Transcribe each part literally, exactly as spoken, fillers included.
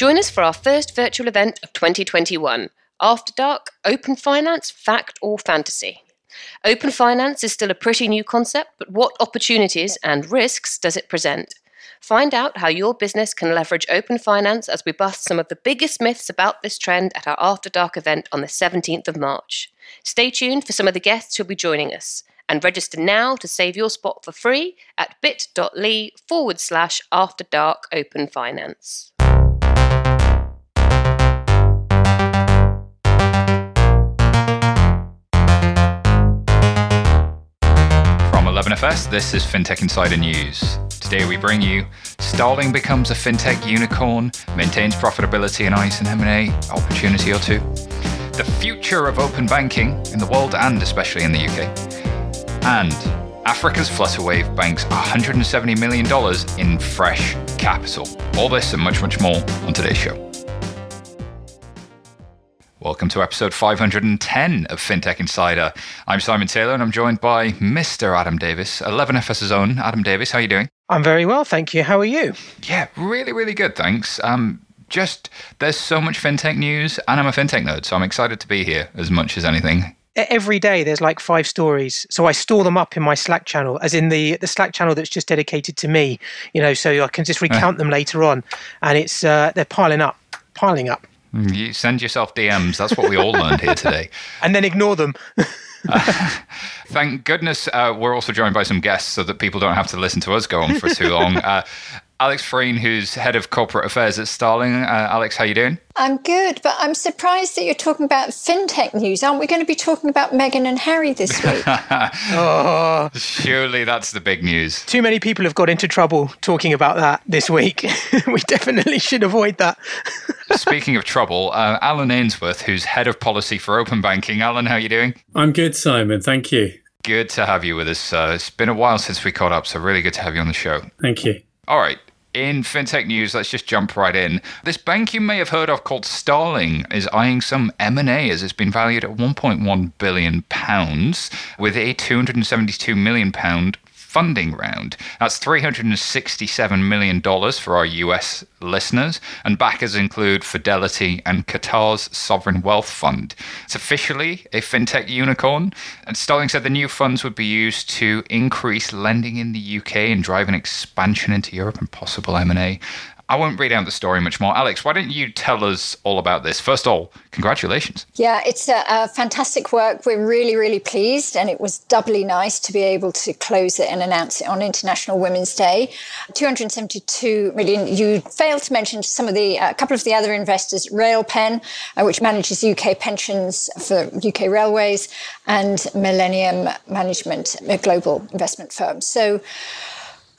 Join us for our first virtual event of twenty twenty-one. After Dark, Open Finance, Fact or Fantasy? Open finance is still a pretty new concept, but what opportunities and risks does it present? Find out how your business can leverage open finance as we bust some of the biggest myths about this trend at our After Dark event on the seventeenth of March. Stay tuned for some of the guests who'll be joining us. And register now to save your spot for free at bit.ly forward slash After Dark Open Finance. eleven F S, this is FinTech Insider News. Today we bring you: Starling becomes a fintech unicorn, maintains profitability and eyes an M and A opportunity or two; the future of open banking in the world and especially in the U K; and Africa's Flutterwave banks one hundred seventy million dollars in fresh capital. All this and much, much more on today's show. Welcome to episode five hundred ten of FinTech Insider. I'm Simon Taylor and I'm joined by Mister Adam Davis, eleven F S's own Adam Davis. How are you doing? I'm very well, thank you. How are you? Yeah, really, really good, thanks. Um, just, there's so much FinTech news and I'm a FinTech nerd, so I'm excited to be here as much as anything. Every day there's like five stories, so I store them up in my Slack channel, as in the the Slack channel that's just dedicated to me, you know, so I can just recount uh. them later on. And it's uh, they're piling up, piling up. You send yourself D Ms. That's what we all learned here today. And then ignore them. uh, thank goodness uh, we're also joined by some guests so that people don't have to listen to us go on for too long. Uh, Alex Freen, who's Head of Corporate Affairs at Starling. Uh, Alex, how you doing? I'm good, but I'm surprised that you're talking about fintech news. Aren't we going to be talking about Meghan and Harry this week? Oh, surely that's the big news. Too many people have got into trouble talking about that this week. We definitely should avoid that. Speaking of trouble, uh, Alan Ainsworth, who's Head of Policy for Open Banking. Alan, how are you doing? I'm good, Simon. Thank you. Good to have you with us. Uh, it's been a while since we caught up, so really good to have you on the show. Thank you. All right. In fintech news, let's just jump right in. This bank you may have heard of called Starling is eyeing some M and A as it's been valued at one point one billion pounds with a two hundred seventy-two million pounds funding round. That's three hundred sixty-seven million dollars for our U S listeners, and backers include Fidelity and Qatar's Sovereign Wealth Fund. It's officially a fintech unicorn, and Starling said the new funds would be used to increase lending in the U K and drive an expansion into Europe and possible M and A. I won't read out the story much more. Alex, why don't you tell us all about this? First of all, congratulations. Yeah, it's a, a fantastic work. We're really, really pleased. And it was doubly nice to be able to close it and announce it on International Women's Day. two hundred seventy-two million. You failed to mention some of the, a couple of the other investors, Railpen, uh, which manages U K pensions for U K railways, and Millennium Management, a global investment firm. So,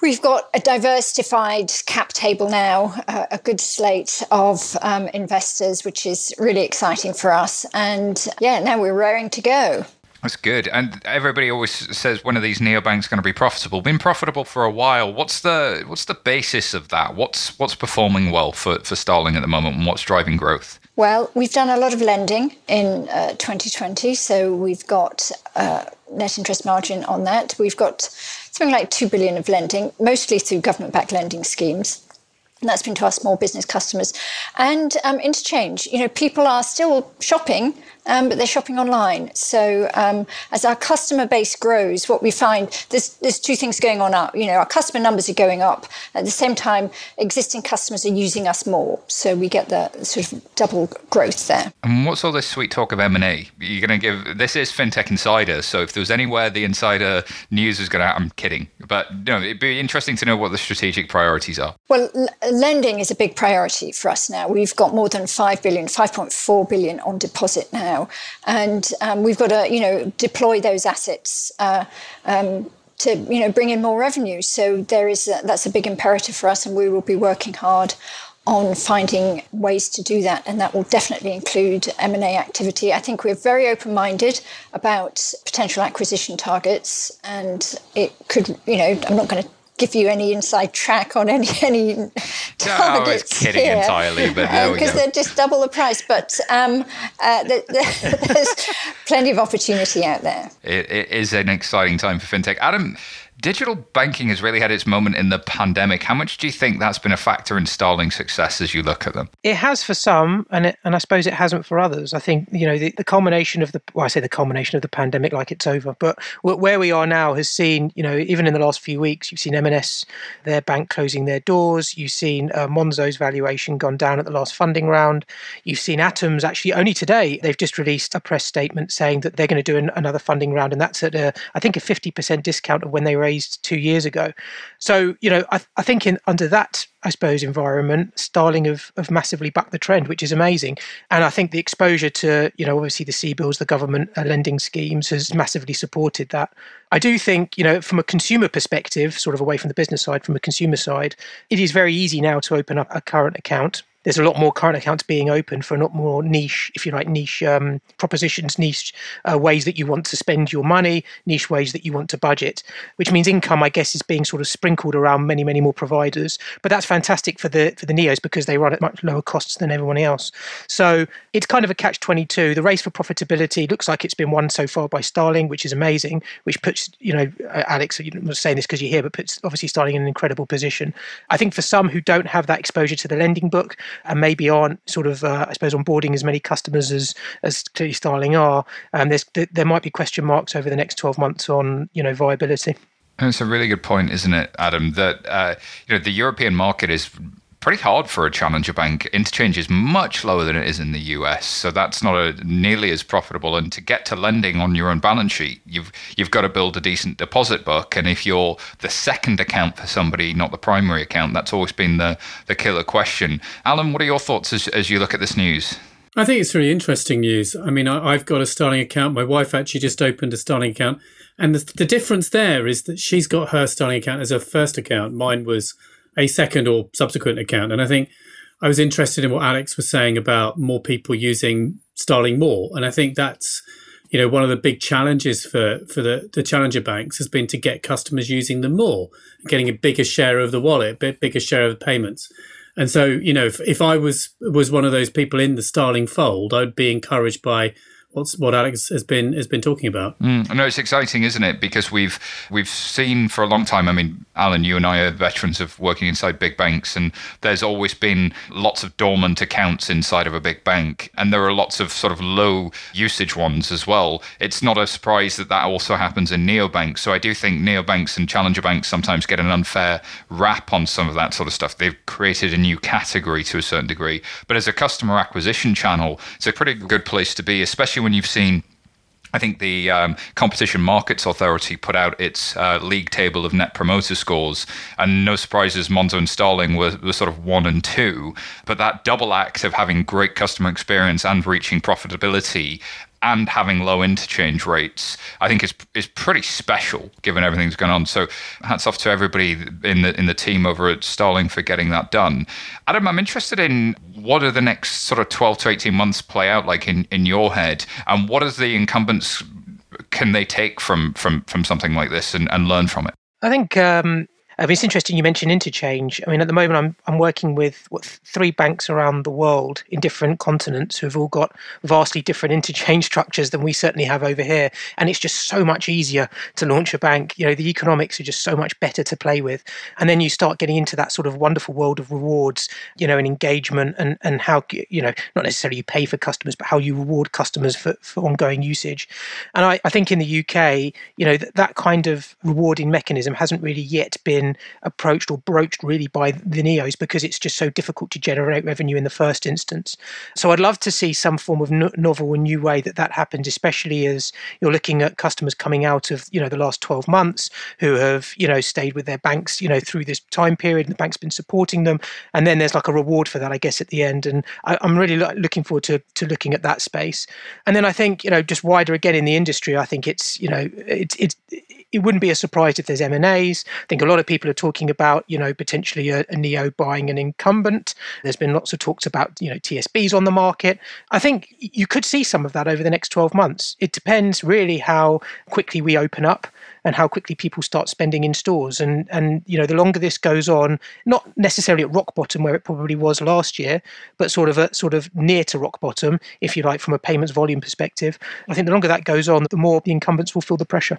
we've got a diversified cap table now, uh, a good slate of um, investors, which is really exciting for us. And yeah, now we're raring to go. That's good. And everybody always says one of these neobanks going to be profitable. Been profitable for a while. What's the what's the basis of that? What's what's performing well for, for Starling at the moment, and what's driving growth? Well, we've done a lot of lending in uh, twenty twenty, so we've got uh, net interest margin on that. We've got something like two billion of lending, mostly through government-backed lending schemes. And that's been to our small business customers. And um, interchange. You know, people are still shopping, um, but they're shopping online. So um, as our customer base grows, what we find, there's, there's two things going on up. You know, our customer numbers are going up. At the same time, existing customers are using us more. So we get the sort of double growth there. And what's all this sweet talk of M and A? You're going to give, this is FinTech Insider. So if there was anywhere the Insider news was going to, I'm kidding. But no, it'd be interesting to know what the strategic priorities are. Well, l- Lending is a big priority for us now. We've got more than five billion, five point four billion on deposit now. And um, we've got to, you know, deploy those assets uh, um, to, you know, bring in more revenue. So there is a, that's a big imperative for us, and we will be working hard on finding ways to do that. And that will definitely include M and A activity. I think we're very open-minded about potential acquisition targets, and it could, you know, I'm not going to give you any inside track on any any no, targets. I was kidding here. Entirely, but because um, they're just double the price. But um, uh, the, the, there's plenty of opportunity out there. It, it is an exciting time for fintech, Adam. Digital banking has really had its moment in the pandemic. How much do you think that's been a factor in Starling's success as you look at them? It has for some, and it, and I suppose it hasn't for others. I think, you know, the, the culmination of the, well, I say the culmination of the pandemic like it's over, but where we are now has seen, you know, even in the last few weeks, you've seen M and S, their bank closing their doors. You've seen uh, Monzo's valuation gone down at the last funding round. You've seen Atoms, actually only today, they've just released a press statement saying that they're going to do an, another funding round. And that's at, a, I think, a fifty percent discount of when they were two years ago. So, you know, I, th- I think in under that, I suppose, environment, Starling have, have massively bucked the trend, which is amazing. And I think the exposure to, you know, obviously the C-bills, the government uh, lending schemes has massively supported that. I do think, you know, from a consumer perspective, sort of away from the business side, from a consumer side, it is very easy now to open up a current account. There's a lot more current accounts being opened for a lot more niche, if you like, niche um, propositions, niche uh, ways that you want to spend your money, niche ways that you want to budget, which means income, I guess, is being sort of sprinkled around many, many more providers. But that's fantastic for the for the Neos because they run at much lower costs than everyone else. So it's kind of a catch twenty-two. The race for profitability looks like it's been won so far by Starling, which is amazing, which puts, you know, Alex, I'm not saying this because you're here, but puts obviously Starling in an incredible position. I think for some who don't have that exposure to the lending book, and maybe aren't sort of, uh, I suppose, onboarding as many customers as as clearly Starling are. Um, there's, there might be question marks over the next twelve months on, you know, viability. That's a really good point, isn't it, Adam? That uh, you know, the European market is pretty hard for a challenger bank. Interchange is much lower than it is in the U S, so that's not a, nearly as profitable. And to get to lending on your own balance sheet, you've you've got to build a decent deposit book. And if you're the second account for somebody, not the primary account, that's always been the the killer question. Alan, what are your thoughts as as you look at this news? I think it's really interesting news. I mean, I, I've got a Starling account. My wife actually just opened a Starling account, and the the difference there is that she's got her Starling account as her first account. Mine was a second or subsequent account. And I think I was interested in what Alex was saying about more people using Starling more. And I think that's, you know, one of the big challenges for, for the, the challenger banks has been to get customers using them more, getting a bigger share of the wallet, a bigger share of the payments. And so, you know, if, if I was was one of those people in the Starling fold, I'd be encouraged by What's what Alex has been has been talking about. Mm, no, it's exciting, isn't it? Because we've we've seen for a long time. I mean, Alan, you and I are veterans of working inside big banks, and there's always been lots of dormant accounts inside of a big bank, and there are lots of sort of low usage ones as well. It's not a surprise that that also happens in neobanks. So I do think neobanks and challenger banks sometimes get an unfair rap on some of that sort of stuff. They've created a new category to a certain degree, but as a customer acquisition channel, it's a pretty good place to be, especially when you've seen, I think the um, Competition Markets Authority put out its uh, league table of net promoter scores, and no surprises, Monzo and Starling were, were sort of one and two. But that double act of having great customer experience and reaching profitability and having low interchange rates, I think is is pretty special given everything that's going on. So hats off to everybody in the in the team over at Starling for getting that done. Adam, I'm interested in what are the next sort of twelve to eighteen months play out like in, in your head, and what are the incumbents, can they take from from, from something like this and, and learn from it? I think um, I mean, it's interesting you mentioned interchange. I mean, at the moment, I'm I'm working with what, three banks around the world in different continents who have all got vastly different interchange structures than we certainly have over here. And it's just so much easier to launch a bank. You know, the economics are just so much better to play with. And then you start getting into that sort of wonderful world of rewards, you know, and engagement and, and how, you know, not necessarily you pay for customers, but how you reward customers for, for ongoing usage. And I, I think in the U K, you know, th- that kind of rewarding mechanism hasn't really yet been approached or broached really by the Neos because it's just so difficult to generate revenue in the first instance. So I'd love to see some form of no- novel and new way that that happens, especially as you're looking at customers coming out of, you know, the last twelve months who have, you know, stayed with their banks, you know, through this time period and the bank's been supporting them. And then there's like a reward for that, I guess, at the end. And I, I'm really lo- looking forward to, to looking at that space. And then I think, you know, just wider again in the industry, I think it's, you know, it's, it's, it wouldn't be a surprise if there's M and A's. I think a lot of people are talking about, you know, potentially a, a Neo buying an incumbent. There's been lots of talks about, you know, T S B's on the market. I think you could see some of that over the next twelve months. It depends really how quickly we open up and how quickly people start spending in stores. And, and you know, the longer this goes on, not necessarily at rock bottom where it probably was last year, but sort of a, sort of near to rock bottom, if you like, from a payments volume perspective. I think the longer that goes on, the more the incumbents will feel the pressure.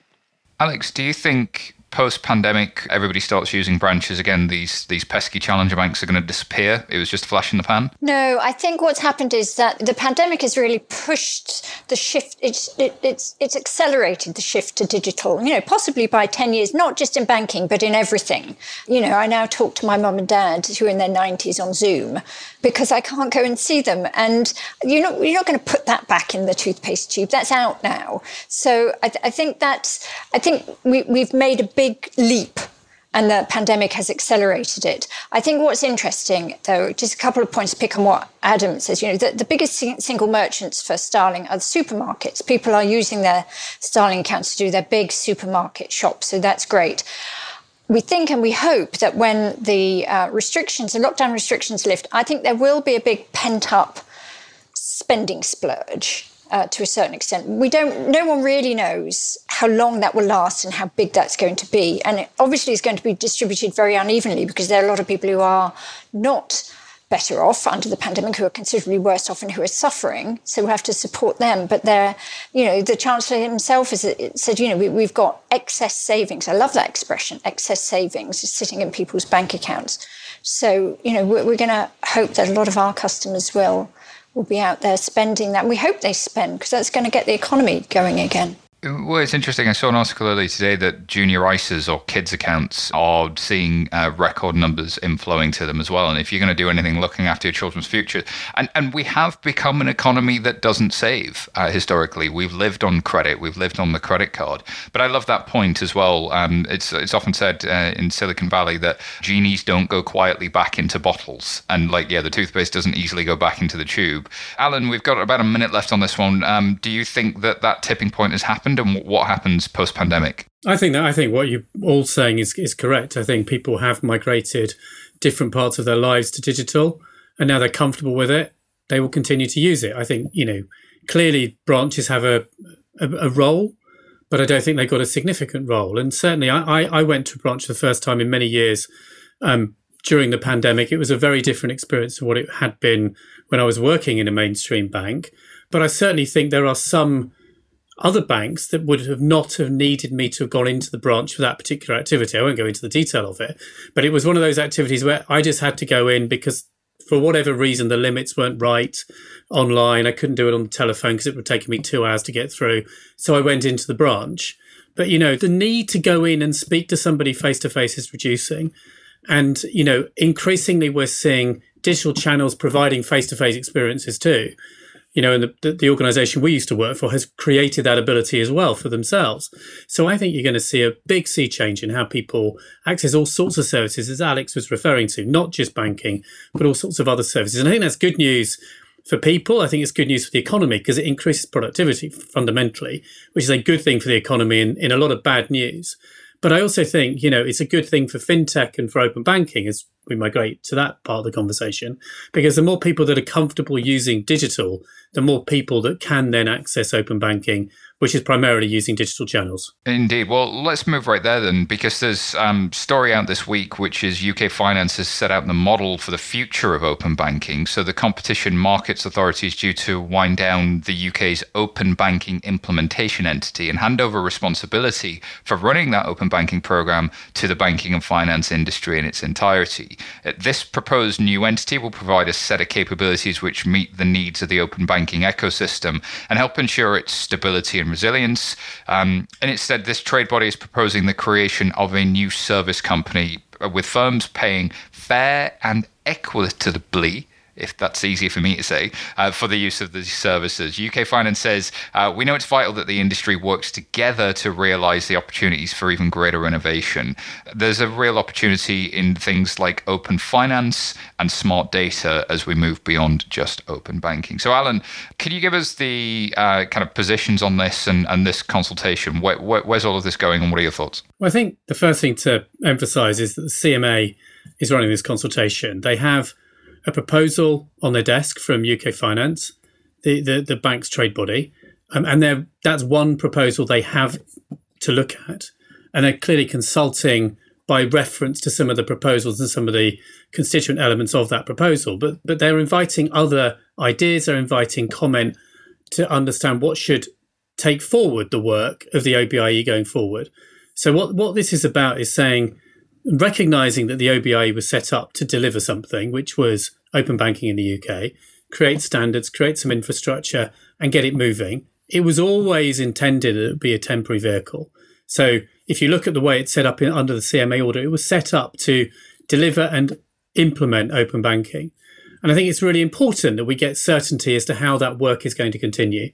Alex, do you think post-pandemic, everybody starts using branches again, these these pesky challenger banks are going to disappear? It was just a flash in the pan? No, I think what's happened is that the pandemic has really pushed the shift. It's it, it's it's accelerated the shift to digital, you know, possibly by ten years, not just in banking, but in everything. You know, I now talk to my mum and dad who are in their nineties on Zoom because I can't go and see them. And you're not, you're not going to put that back in the toothpaste tube. That's out now. So I, th- I think that's, I think we, we've made a big big leap, and the pandemic has accelerated it. I think what's interesting, though, just a couple of points to pick on what Adam says, you know, the, the biggest single merchants for Starling are the supermarkets. People are using their Starling accounts to do their big supermarket shops, so that's great. We think and we hope that when the uh, restrictions, the lockdown restrictions lift, I think there will be a big pent-up spending splurge. Uh, to a certain extent, we don't. No one really knows how long that will last and how big that's going to be. And it obviously is going to be distributed very unevenly because there are a lot of people who are not better off under the pandemic, who are considerably worse off and who are suffering. So we have to support them. But they're, you know, the Chancellor himself has said, you know, we, we've got excess savings. I love that expression. Excess savings is sitting in people's bank accounts. So you know, we're, we're going to hope that a lot of our customers will. will be out there spending that. We hope they spend because that's going to get the economy going again. Well, it's interesting. I saw an article earlier today that junior I S As or kids accounts are seeing uh, record numbers inflowing to them as well. And if you're going to do anything looking after your children's future, and, and we have become an economy that doesn't save uh, historically. We've lived on credit. We've lived on the credit card. But I love that point as well. Um, it's it's often said uh, in Silicon Valley that genies don't go quietly back into bottles. And like, yeah, the toothpaste doesn't easily go back into the tube. Alan, we've got about a minute left on this one. Um, do you think that that tipping point has happened? And what happens post-pandemic? I think that I think what you're all saying is, is correct. I think people have migrated different parts of their lives to digital, and now they're comfortable with it. They will continue to use it. I think, you know, clearly branches have a a, a role, but I don't think they got a significant role. And certainly, I, I, I went to a branch for the first time in many years um, during the pandemic. It was a very different experience to what it had been when I was working in a mainstream bank. But I certainly think there are some other banks that would have not have needed me to have gone into the branch for that particular activity. I won't go into the detail of it, but it was one of those activities where I just had to go in because for whatever reason, the limits weren't right online. I couldn't do it on the telephone because it would take me two hours to get through. So I went into the branch, but you know, the need to go in and speak to somebody face to face is reducing. And, you know, increasingly we're seeing digital channels providing face to face experiences too. You know, and the, the organisation we used to work for has created that ability as well for themselves. So I think you're going to see a big sea change in how people access all sorts of services, as Alex was referring to, not just banking, but all sorts of other services. And I think that's good news for people. I think it's good news for the economy because it increases productivity fundamentally, which is a good thing for the economy and in a lot of bad news. But I also think, you know, it's a good thing for fintech and for open banking as we migrate to that part of the conversation, because the more people that are comfortable using digital, the more people that can then access open banking, which is primarily using digital channels. Indeed. Well, let's move right there then, because there's a um, story out this week, which is U K Finance has set out the model for the future of open banking. So the Competition Markets Authority is due to wind down the U K's open banking implementation entity and hand over responsibility for running that open banking programme to the banking and finance industry in its entirety. This proposed new entity will provide a set of capabilities which meet the needs of the open banking ecosystem and help ensure its stability and resilience. Um, and it said this trade body is proposing the creation of a new service company with firms paying fair and equitably, if that's easy for me to say, uh, for the use of these services. U K Finance says, uh, we know it's vital that the industry works together to realise the opportunities for even greater innovation. There's a real opportunity in things like open finance and smart data as we move beyond just open banking. So, Alan, can you give us the uh, kind of positions on this and, and this consultation? Where, where, where's all of this going and what are your thoughts? Well, I think the first thing to emphasise is that the C M A is running this consultation. They have a proposal on their desk from U K Finance, the the, the bank's trade body, um, and that's one proposal they have to look at. And they're clearly consulting by reference to some of the proposals and some of the constituent elements of that proposal. But but they're inviting other ideas, they're inviting comment to understand what should take forward the work of the O B I E going forward. So what, what this is about is saying, recognising that the O B I E was set up to deliver something, which was open banking in the U K, create standards, create some infrastructure and get it moving. It was always intended to be a temporary vehicle. So if you look at the way it's set up in, under the C M A order, it was set up to deliver and implement open banking. And I think it's really important that we get certainty as to how that work is going to continue.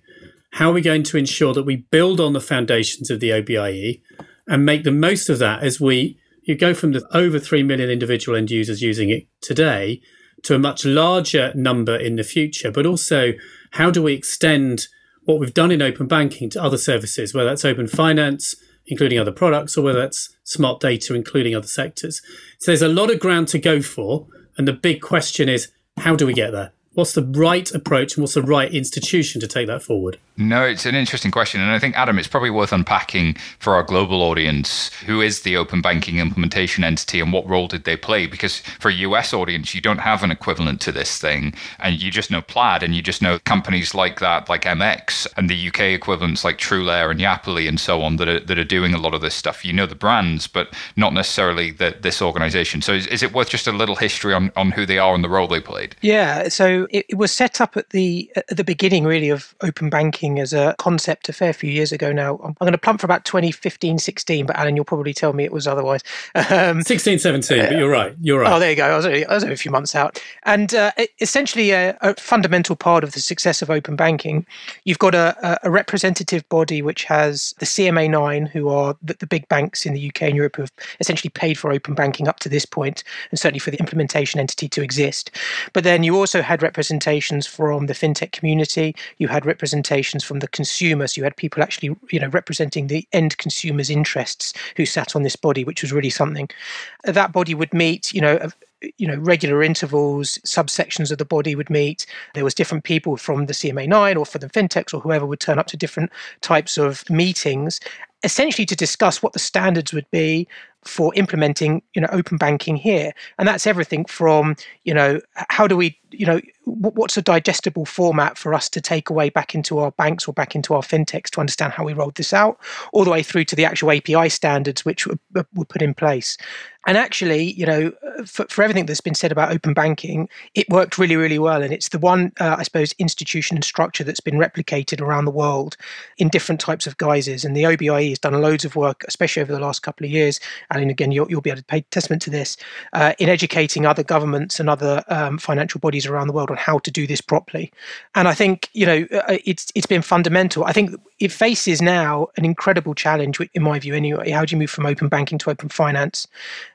How are we going to ensure that we build on the foundations of the O B I E and make the most of that as we you go from the over three million individual end users using it today to a much larger number in the future? But also, how do we extend what we've done in open banking to other services, whether that's open finance, including other products, or whether that's smart data, including other sectors? So there's a lot of ground to go for. And the big question is, how do we get there? What's the right approach and what's the right institution to take that forward? No, it's an interesting question. And I think, Adam, it's probably worth unpacking for our global audience, who is the open banking implementation entity and what role did they play? Because for a U S audience, you don't have an equivalent to this thing. And you just know Plaid and you just know companies like that, like M X, and the U K equivalents like Trulair and Yapily and so on that are, that are doing a lot of this stuff. You know the brands, but not necessarily the, this organization. So is, is it worth just a little history on, on who they are and the role they played? Yeah, so It, it was set up at the at the beginning, really, of open banking as a concept a fair few years ago now. I'm, I'm going to plump for about twenty fifteen, sixteen, but Alan, you'll probably tell me it was otherwise. Um, sixteen, seventeen, uh, but you're right, you're right. Oh, there you go. I was only, I was only a few months out. And uh, essentially, a, a fundamental part of the success of open banking, you've got a, a representative body which has the C M A nine, who are the, the big banks in the U K and Europe who have essentially paid for open banking up to this point, and certainly for the implementation entity to exist. But then you also had representatives representations from the fintech community, you had representations from the consumers, you had people actually, you know, representing the end consumers' interests who sat on this body, which was really something. That body would meet, you know, a, you know, regular intervals, subsections of the body would meet. There was different people from the C M A nine or from the fintechs or whoever would turn up to different types of meetings, essentially to discuss what the standards would be for implementing, you know, open banking here. And that's everything from, you know, how do we, you know, what's a digestible format for us to take away back into our banks or back into our fintechs to understand how we rolled this out, all the way through to the actual A P I standards which were, were put in place. And actually, you know, for, for everything that's been said about open banking, it worked really, really well. And it's the one, uh, I suppose, institution and structure that's been replicated around the world in different types of guises. And the O B I E has done loads of work, especially over the last couple of years. And again, you'll, you'll be able to pay testament to this, uh, in educating other governments and other um, financial bodies around the world on how to do this properly. And I think, you know, it's it's been fundamental. I think it faces now an incredible challenge, in my view anyway. How do you move from open banking to open finance?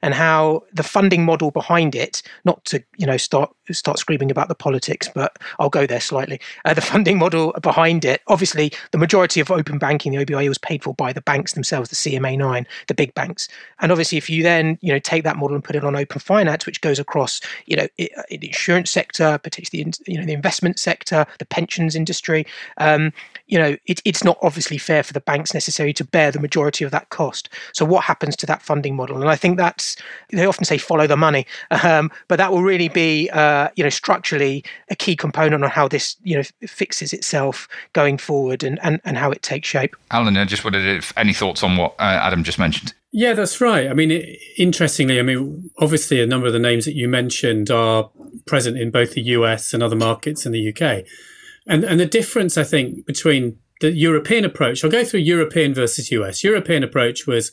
And how the funding model behind it, not to, you know, start start screaming about the politics, but I'll go there slightly. Uh, the funding model behind it, obviously, the majority of open banking, the O B I E, was paid for by the banks themselves, the C M A nine, the big banks. And obviously, if you then, you know, take that model and put it on open finance, which goes across, you know, it, it, the insurance sector, particularly, in, you know, the investment sector, the pensions industry, um, you know, it, it's not obviously fair for the banks necessarily to bear the majority of that cost. So what happens to that funding model? And I think that's, they often say follow the money, um, but that will really be, uh, you know, structurally a key component on how this, you know, fixes itself going forward and, and, and how it takes shape. Alan, I just wondered if any thoughts on what uh, Adam just mentioned? Yeah, that's right. I mean, it, interestingly, I mean, obviously, a number of the names that you mentioned are present in both the U S and other markets in the U K. And and the difference, I think, between the European approach, I'll go through European versus U S. European approach was,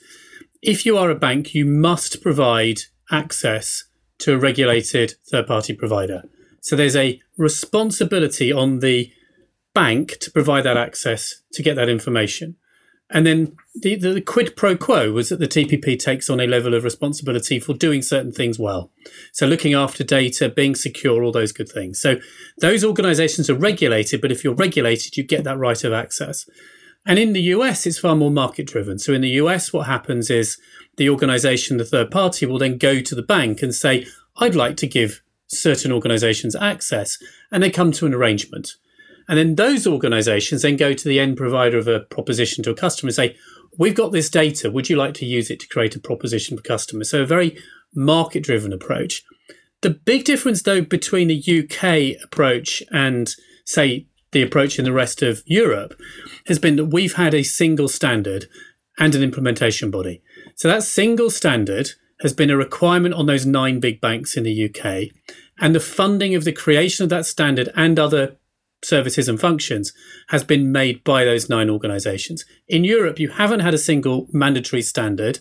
if you are a bank, you must provide access to a regulated third-party provider. So there's a responsibility on the bank to provide that access, to get that information. And then the, the, the quid pro quo was that the T P P takes on a level of responsibility for doing certain things well. So looking after data, being secure, all those good things. So those organizations are regulated, but if you're regulated, you get that right of access. And in the U S, it's far more market-driven. So in the U S, what happens is the organization, the third party, will then go to the bank and say, I'd like to give certain organizations access. And they come to an arrangement. And then those organizations then go to the end provider of a proposition to a customer and say, we've got this data. Would you like to use it to create a proposition for customers? So a very market-driven approach. The big difference, though, between the U K approach and, say, the approach in the rest of Europe has been that we've had a single standard and an implementation body. So that single standard has been a requirement on those nine big banks in the U K. And the funding of the creation of that standard and other services and functions has been made by those nine organisations. In Europe, you haven't had a single mandatory standard,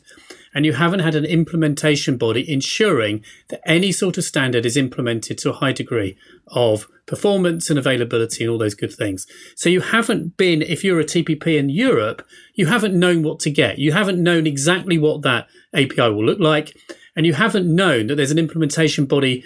and you haven't had an implementation body ensuring that any sort of standard is implemented to a high degree of performance and availability and all those good things. So you haven't been, if you're a T P P in Europe, you haven't known what to get. You haven't known exactly what that A P I will look like, and you haven't known that there's an implementation body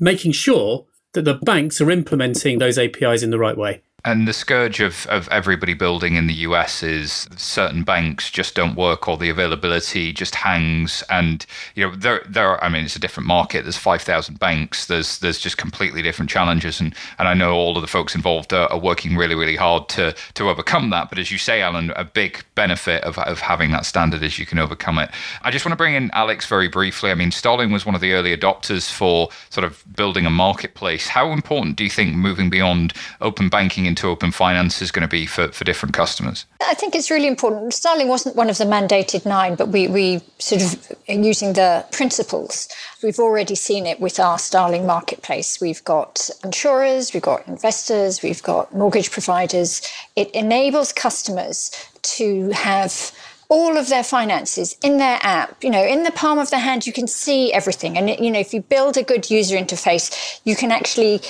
making sure that the banks are implementing those A P Is in the right way. And the scourge of, of everybody building in the U S is certain banks just don't work, or the availability just hangs. And, you know, there, there are, I mean, it's a different market. There's five thousand banks. There's there's just completely different challenges. And, and I know all of the folks involved are, are working really, really hard to to overcome that. But as you say, Alan, a big benefit of, of having that standard is you can overcome it. I just want to bring in Alex very briefly. I mean, Starling was one of the early adopters for sort of building a marketplace. How important do you think moving beyond open banking into open finance is going to be for, for different customers? I think it's really important. Starling wasn't one of the mandated nine, but we, we sort of using the principles. We've already seen it with our Starling marketplace. We've got insurers, we've got investors, we've got mortgage providers. It enables customers to have all of their finances in their app, you know, in the palm of their hand. You can see everything. And, you know, if you build a good user interface, you can actually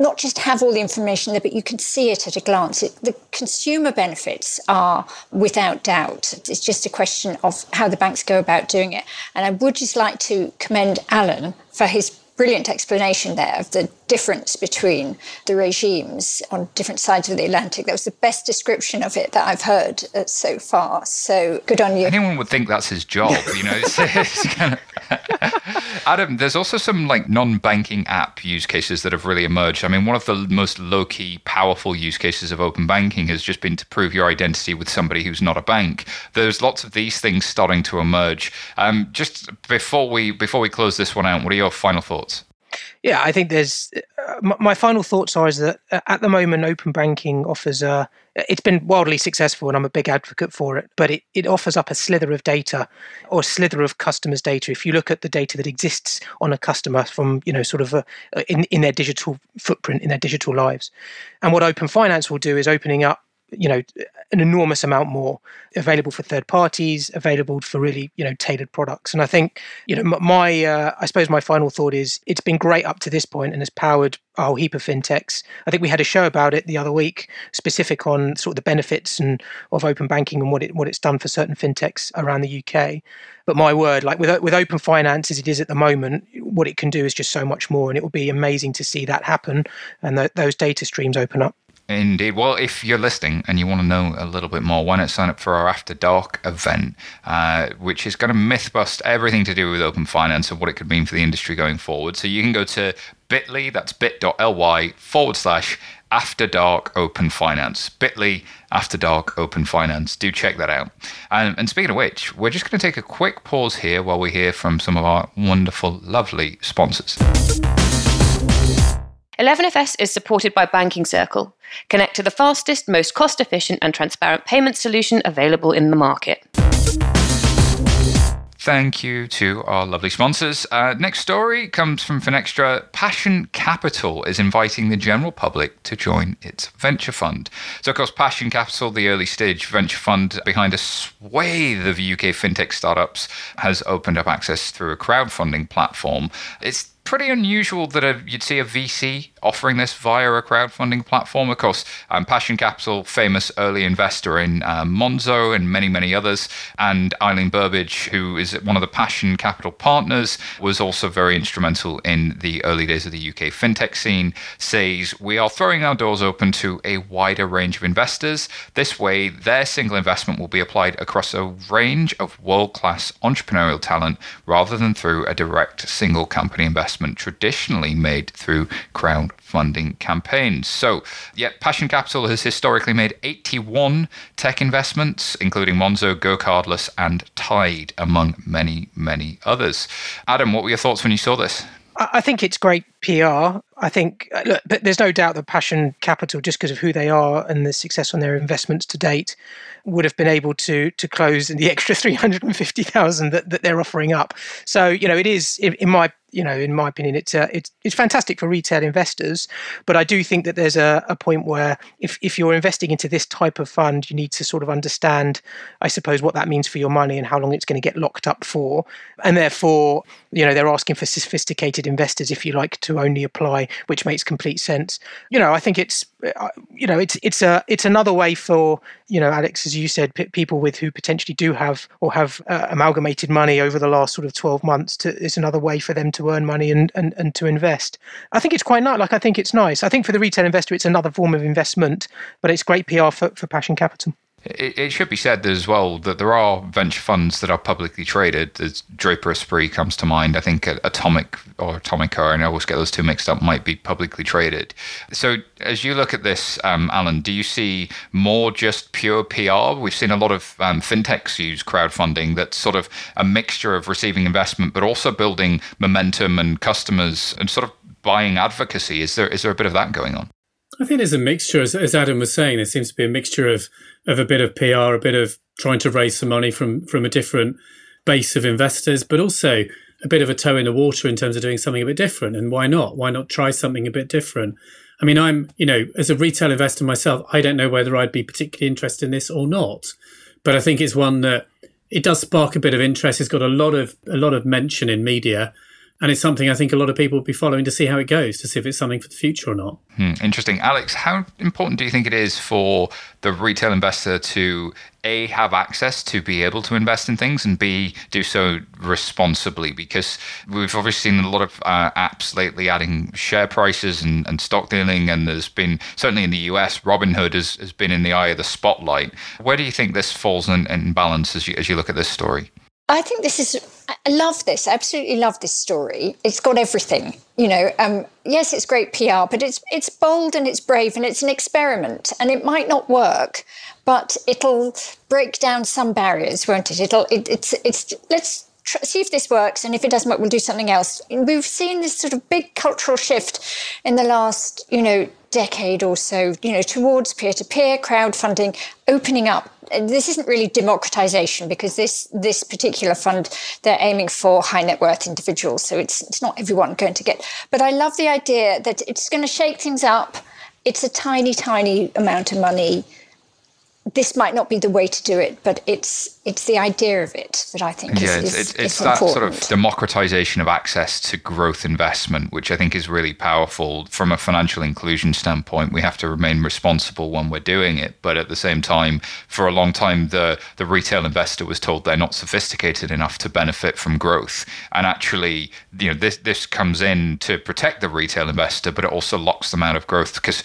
not just have all the information there, but you can see it at a glance. It, the consumer benefits are without doubt. It's just a question of how the banks go about doing it. And I would just like to commend Alan for his brilliant explanation there of the difference between the regimes on different sides of the Atlantic. That was the best description of it that I've heard uh, so far. So good on you. Anyone would think that's his job, you know. It's, it's kind of Adam, there's also some like non-banking app use cases that have really emerged. I mean, one of the most low-key, powerful use cases of open banking has just been to prove your identity with somebody who's not a bank. There's lots of these things starting to emerge. Um, just before we before we close this one out, what are your final thoughts? Yeah, I think there's uh, my, my final thoughts are is that at the moment, open banking offers a. It's been wildly successful, and I'm a big advocate for it, but it, it offers up a slither of data or a slither of customers' data. If you look at the data that exists on a customer from, you know, sort of a, in, in their digital footprint, in their digital lives. And what open finance will do is opening up, you know, an enormous amount more available for third parties, available for really, you know, tailored products. And I think, you know, my, uh, I suppose my final thought is it's been great up to this point and has powered a whole heap of fintechs. I think we had a show about it the other week, specific on sort of the benefits and of open banking and what it what it's done for certain fintechs around the U K. But my word, like with with open finance as it is at the moment, what it can do is just so much more, and it will be amazing to see that happen and th- those data streams open up. Indeed. Well, if you're listening and you want to know a little bit more, why not sign up for our After Dark event, uh, which is going to myth bust everything to do with open finance and what it could mean for the industry going forward. So you can go to bit dot l y, that's bit.ly forward slash After Dark Open Finance, bit dot l y After Dark Open Finance. Do check that out. And, and speaking of which, we're just going to take a quick pause here while we hear from some of our wonderful, lovely sponsors. eleven F S is supported by Banking Circle. Connect to the fastest, most cost-efficient and transparent payment solution available in the market. Thank you to our lovely sponsors. Uh, next story comes from Finextra. Passion Capital is inviting the general public to join its venture fund. So, of course, Passion Capital, the early stage venture fund behind a swathe of U K fintech startups, has opened up access through a crowdfunding platform. It's pretty unusual that a, you'd see a V C offering this via a crowdfunding platform. Of course, um, Passion Capital, famous early investor in uh, Monzo and many, many others. And Eileen Burbidge, who is one of the Passion Capital partners, was also very instrumental in the early days of the U K fintech scene, says, "We are throwing our doors open to a wider range of investors. This way, their single investment will be applied across a range of world-class entrepreneurial talent rather than through a direct single company investment traditionally made through crowdfunding campaigns." So, yeah, Passion Capital has historically made eighty-one tech investments, including Monzo, GoCardless, and Tide, among many, many others. Adam, what were your thoughts when you saw this? I think it's great P R. I think, look, there's no doubt that Passion Capital, just because of who they are and the success on their investments to date, would have been able to to close the extra three hundred fifty thousand that, that they're offering up. So, you know, it is, in my you know, in my opinion, it's uh, it's it's fantastic for retail investors. But I do think that there's a, a point where if if you're investing into this type of fund, you need to sort of understand, I suppose, what that means for your money and how long it's going to get locked up for. And therefore, you know, they're asking for sophisticated investors, if you like, to only apply, which makes complete sense. You know, I think it's, you know, it's it's a it's another way for, you know, Alex, as you said, p- people with who potentially do have or have uh, amalgamated money over the last sort of twelve months. To, it's another way for them to earn money and, and and to invest. I think it's quite nice. Like I think it's nice. I think for the retail investor, it's another form of investment, but it's great P R for, for Passion Capital. It, it should be said as well that there are venture funds that are publicly traded. There's Draper Esprit comes to mind. I think Atomic or Atomico, and I always get those two mixed up, might be publicly traded. So as you look at this, um, Alan, do you see more just pure P R? We've seen a lot of um, fintechs use crowdfunding that's sort of a mixture of receiving investment, but also building momentum and customers and sort of buying advocacy. Is there is there a bit of that going on? I think there's a mixture, as, as Adam was saying. There seems to be a mixture of of a bit of P R, a bit of trying to raise some money from from a different base of investors, but also a bit of a toe in the water in terms of doing something a bit different. And why not? Why not try something a bit different? I mean, I'm, you know, as a retail investor myself, I don't know whether I'd be particularly interested in this or not, but I think it's one that it does spark a bit of interest. It's got a lot of a lot of mention in media. And it's something I think a lot of people will be following to see how it goes, to see if it's something for the future or not. Hmm, interesting. Alex, how important do you think it is for the retail investor to, A, have access to be able to invest in things, and B, do so responsibly? Because we've obviously seen a lot of uh, apps lately adding share prices and, and stock dealing. And there's been, certainly in the U S, Robinhood has, has been in the eye of the spotlight. Where do you think this falls in, in balance as you, as you look at this story? I think this is, I love this. I absolutely love this story. It's got everything, you know. Um, yes, it's great P R, but it's it's bold and it's brave and it's an experiment, and it might not work, but it'll break down some barriers, won't it? It'll, it, it's, it's, let's tr- see if this works, and if it doesn't work, we'll do something else. And we've seen this sort of big cultural shift in the last, you know, decade or so, you know, towards peer-to-peer crowdfunding, opening up. This isn't really democratization, because this this particular fund, they're aiming for high net worth individuals, so it's it's not everyone going to get. But I love the idea that it's going to shake things up. It's a tiny, tiny amount of money. This might not be the way to do it, but it's it's the idea of it that I think yeah, is, it's, it's, is it's important. It's that sort of democratization of access to growth investment, which I think is really powerful. From a financial inclusion standpoint, we have to remain responsible when we're doing it. But at the same time, for a long time, the, the retail investor was told they're not sophisticated enough to benefit from growth. And actually, you know, this, this comes in to protect the retail investor, but it also locks them out of growth, because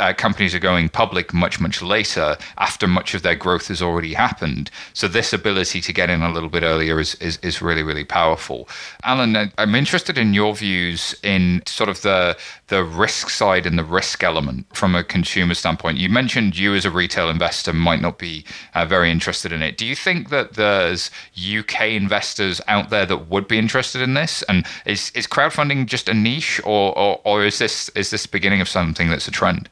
uh, companies are going public much, much later, after much of their growth has already happened. So this ability to get in a little bit earlier is, is, is really, really powerful. Alan, I'm interested in your views in sort of the the risk side and the risk element from a consumer standpoint. You mentioned you as a retail investor might not be uh, very interested in it. Do you think that there's U K investors out there that would be interested in this? And is, is crowdfunding just a niche, or, or, or is this is this the beginning of something that's a trend?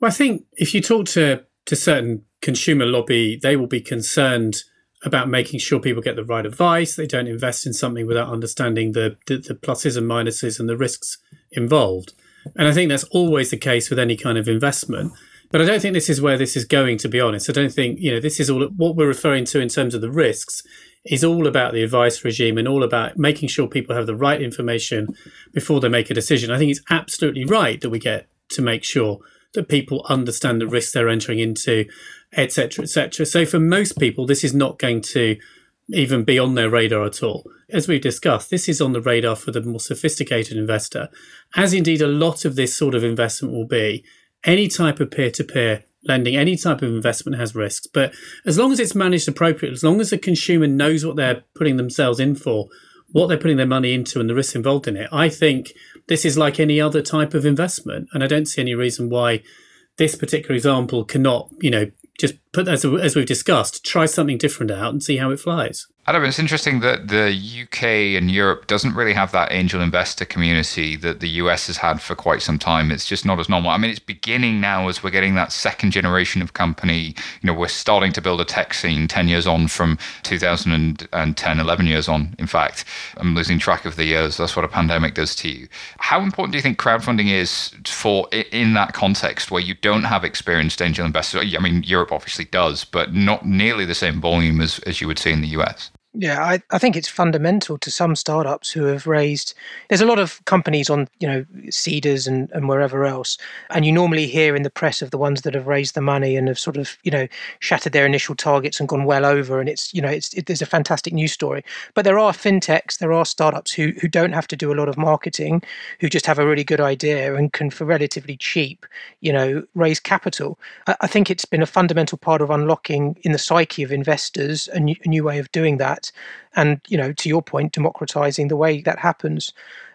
Well, I think if you talk to to certain consumer lobby, they will be concerned about making sure people get the right advice. They don't invest in something without understanding the, the, the pluses and minuses and the risks involved. And I think that's always the case with any kind of investment. But I don't think this is where this is going, to be honest. I don't think, you know, this is all what we're referring to in terms of the risks is all about the advice regime and all about making sure people have the right information before they make a decision. I think it's absolutely right that we get to make sure that people understand the risks they're entering into, et cetera, et cetera. So for most people, this is not going to even be on their radar at all. As we've discussed, this is on the radar for the more sophisticated investor, as indeed a lot of this sort of investment will be. Any type of peer-to-peer lending, any type of investment has risks. But as long as it's managed appropriately, as long as the consumer knows what they're putting themselves in for, what they're putting their money into and the risks involved in it, I think this is like any other type of investment. And I don't see any reason why this particular example cannot, you know, just but as, as we've discussed, try something different out and see how it flies. Adam, it's interesting that the U K and Europe doesn't really have that angel investor community that the U S has had for quite some time. It's just not as normal. I mean, it's beginning now as we're getting that second generation of company. You know, we're starting to build a tech scene ten years on from two thousand ten, eleven years on, in fact. I'm losing track of the years. That's what a pandemic does to you. How important do you think crowdfunding is for in that context where you don't have experienced angel investors? I mean, Europe obviously does, but not nearly the same volume as, as you would see in the U S. Yeah, I, I think it's fundamental to some startups who have raised. There's a lot of companies on, you know, seeders and, and wherever else. And you normally hear in the press of the ones that have raised the money and have sort of, you know, shattered their initial targets and gone well over. And it's, you know, it's it, there's a fantastic news story. But there are fintechs, there are startups who, who don't have to do a lot of marketing, who just have a really good idea and can, for relatively cheap, you know, raise capital. I, I think it's been a fundamental part of unlocking in the psyche of investors a new, a new way of doing that. And, you know, to your point, democratizing the way that happens.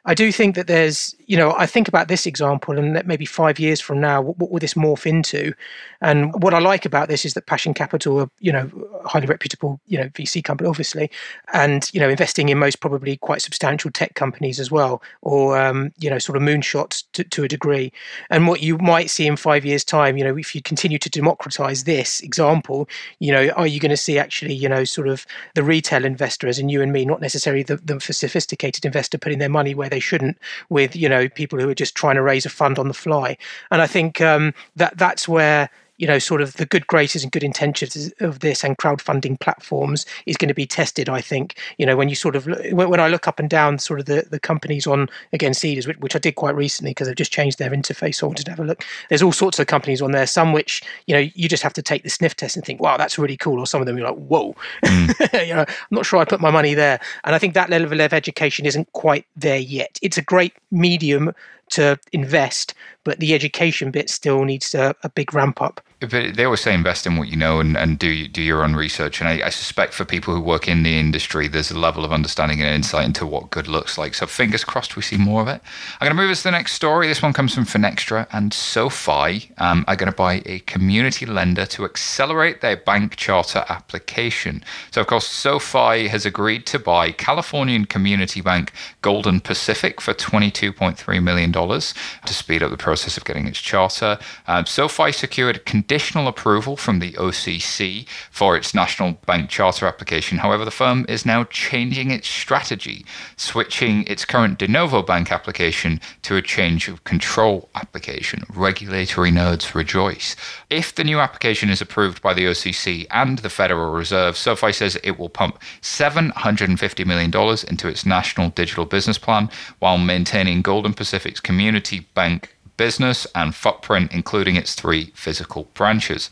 I do think that there's, you know, I think about this example and that maybe five years from now, what, what will this morph into? And what I like about this is that Passion Capital are, you know, highly reputable, you know, V C company, obviously, and, you know, investing in most probably quite substantial tech companies as well, or, um, you know, sort of moonshots to, to a degree. And what you might see in five years' time, you know, if you continue to democratize this example, you know, are you going to see actually, you know, sort of the retail investor, as in you and me, not necessarily the, the sophisticated investor putting their money where they They shouldn't, with, you know, people who are just trying to raise a fund on the fly. And I think um, that that's where, you know, sort of the good graces and good intentions of this and crowdfunding platforms is going to be tested, I think. You know, when you sort of, when, when I look up and down sort of the, the companies on, again, seeders, which, which I did quite recently because they've just changed their interface, so I wanted to have a look. There's all sorts of companies on there, some which, you know, you just have to take the sniff test and think, wow, that's really cool. Or some of them you're like, whoa, you know, I'm not sure I put my money there. And I think that level of education isn't quite there yet. It's a great medium to invest, but the education bit still needs a, a big ramp up. But they always say invest in what you know and, and do do your own research. And I, I suspect for people who work in the industry, there's a level of understanding and insight into what good looks like. So fingers crossed we see more of it. I'm going to move us to the next story. This one comes from Finextra and SoFi um, are going to buy a community lender to accelerate their bank charter application. So, of course, SoFi has agreed to buy Californian community bank Golden Pacific for twenty-two point three million dollars to speed up the process of getting its charter. Um, SoFi secured conditional approval from the O C C for its national bank charter application. However, the firm is now changing its strategy, switching its current de novo bank application to a change of control application. Regulatory nerds rejoice. If the new application is approved by the O C C and the Federal Reserve, SoFi says it will pump seven hundred fifty million dollars into its national digital business plan while maintaining Golden Pacific's community bank business and footprint, including its three physical branches.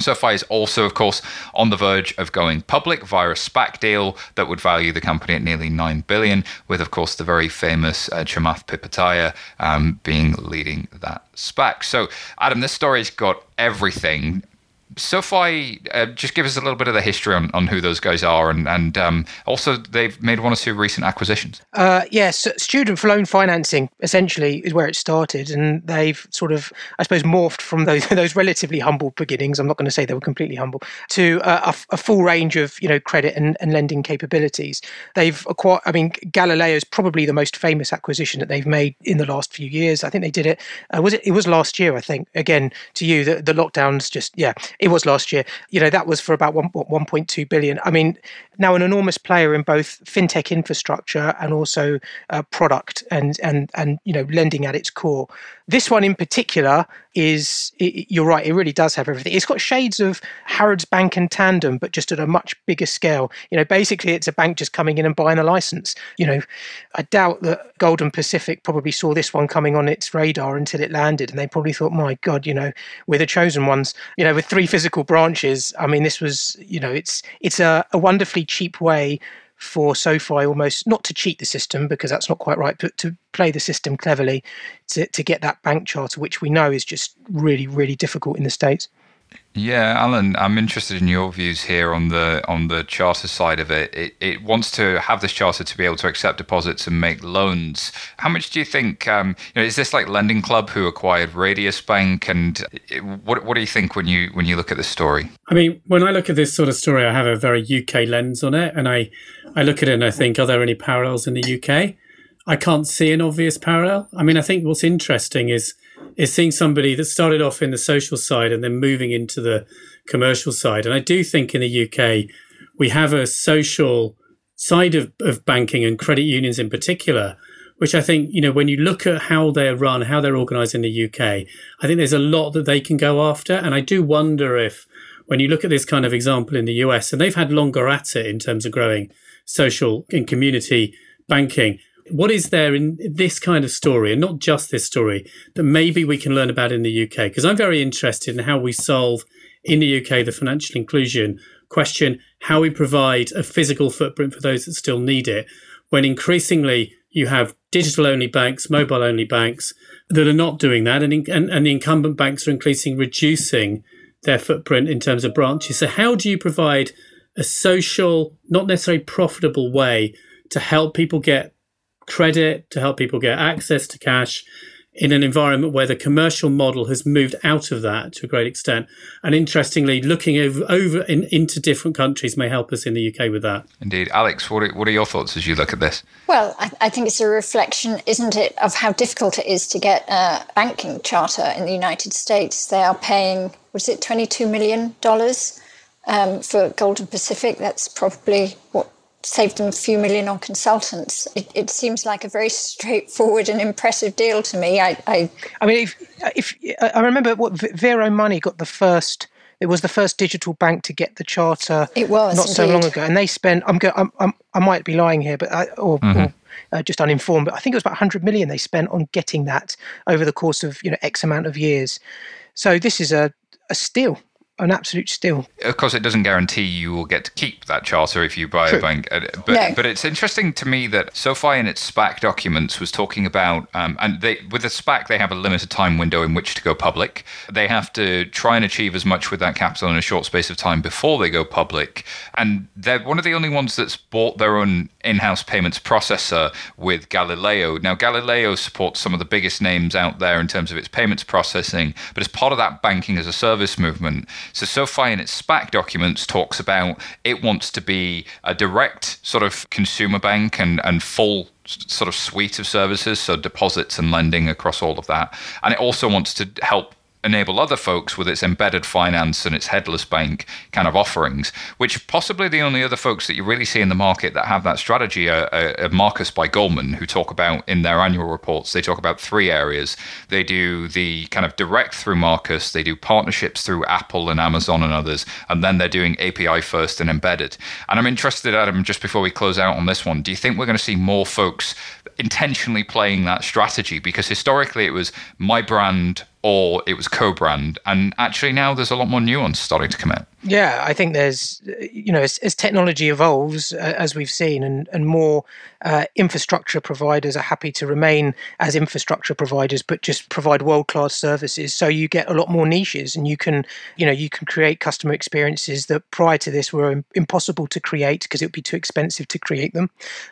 SoFi is also, of course, on the verge of going public via a SPAC deal that would value the company at nearly nine billion dollars, with, of course, the very famous uh, Chamath Palihapitiya um, being leading that SPAC. So, Adam, this story's got everything. SoFi, uh, just give us a little bit of the history on, on who those guys are, and, and um, also they've made one or two recent acquisitions. Uh, yes, yeah, so student loan financing essentially is where it started, and they've sort of, I suppose, morphed from those those relatively humble beginnings. I'm not going to say they were completely humble, to uh, a, a full range of, you know, credit and, and lending capabilities. They've acquired. I mean, Galileo is probably the most famous acquisition that they've made in the last few years. I think they did it. Uh, was it? It was last year, I think. Again, to you, the, the lockdowns just yeah. It was last year. You know, that was for about one point two billion dollars. I mean, now an enormous player in both fintech infrastructure and also uh, product and, and, and, you know, lending at its core. This one in particular is, it, you're right, it really does have everything. It's got shades of Harrods Bank and Tandem, but just at a much bigger scale. You know, basically it's a bank just coming in and buying a license. You know, I doubt that Golden Pacific probably saw this one coming on its radar until it landed. And they probably thought, my God, you know, we're the chosen ones, you know, with three physical branches. I mean, this was, you know, it's it's a, a wonderfully cheap way for SoFi almost not to cheat the system, because that's not quite right, but to play the system cleverly to, to get that bank charter, which we know is just really, really difficult in the States. Yeah, Alan, I'm interested in your views here on the on the charter side of it. It it wants to have this charter to be able to accept deposits and make loans. How much do you think? Um, you know, is this like Lending Club, who acquired Radius Bank? And it, what what do you think when you when you look at this story? I mean, when I look at this sort of story, I have a very U K lens on it, and I I look at it and I think, are there any parallels in the U K? I can't see an obvious parallel. I mean, I think what's interesting is. is seeing somebody that started off in the social side and then moving into the commercial side. And I do think in the U K, we have a social side of, of banking and credit unions in particular, which I think, you know, when you look at how they're run, how they're organised in the U K, I think there's a lot that they can go after. And I do wonder if when you look at this kind of example in the U S, and they've had longer at it in terms of growing social and community banking, what is there in this kind of story, and not just this story, that maybe we can learn about in the U K? Because I'm very interested in how we solve in the U K the financial inclusion question, how we provide a physical footprint for those that still need it, when increasingly you have digital-only banks, mobile-only banks that are not doing that, and, in, and, and the incumbent banks are increasingly reducing their footprint in terms of branches. So how do you provide a social, not necessarily profitable way to help people get credit, to help people get access to cash in an environment where the commercial model has moved out of that to a great extent? And interestingly, looking over, over in, into different countries may help us in the U K with that. Indeed. Alex, what are, what are your thoughts as you look at this? Well, I, I think it's a reflection, isn't it, of how difficult it is to get a banking charter in the United States. They are paying, was it twenty-two million dollars um, for Golden Pacific? That's probably what saved them a few million on consultants. It, it seems like a very straightforward and impressive deal to me. I, I, I mean, if, if I remember, what Vero Money got the first. It was the first digital bank to get the charter. It was not indeed. So long ago, and they spent. I'm going. I'm, I'm, I might be lying here, but I, or, mm-hmm. or uh, just uninformed. But I think it was about one hundred million they spent on getting that over the course of you know X amount of years. So this is a a steal. An absolute steal. Of course, it doesn't guarantee you will get to keep that charter if you buy True. a bank. But, no. but it's interesting to me that SoFi in its SPAC documents was talking about, um, and they, with a SPAC, they have a limited time window in which to go public. They have to try and achieve as much with that capital in a short space of time before they go public. And they're one of the only ones that's bought their own in-house payments processor with Galileo. Now, Galileo supports some of the biggest names out there in terms of its payments processing, but as part of that banking as a service movement. So SoFi in its SPAC documents talks about it wants to be a direct sort of consumer bank and, and full sort of suite of services, so deposits and lending across all of that. And it also wants to help enable other folks with its embedded finance and its headless bank kind of offerings, which possibly the only other folks that you really see in the market that have that strategy are, are Marcus by Goldman, who talk about in their annual reports, they talk about three areas. They do the kind of direct through Marcus, they do partnerships through Apple and Amazon and others, and then they're doing A P I first and embedded. And I'm interested, Adam, just before we close out on this one, do you think we're going to see more folks intentionally playing that strategy? Because historically it was my brand, or it was co-brand, and actually now there's a lot more nuance starting to come out. Yeah, I think there's, you know, as, as technology evolves, uh, as we've seen, and, and more uh, infrastructure providers are happy to remain as infrastructure providers, but just provide world-class services. So you get a lot more niches, and you can, you know, you can create customer experiences that prior to this were im- impossible to create because it would be too expensive to create them.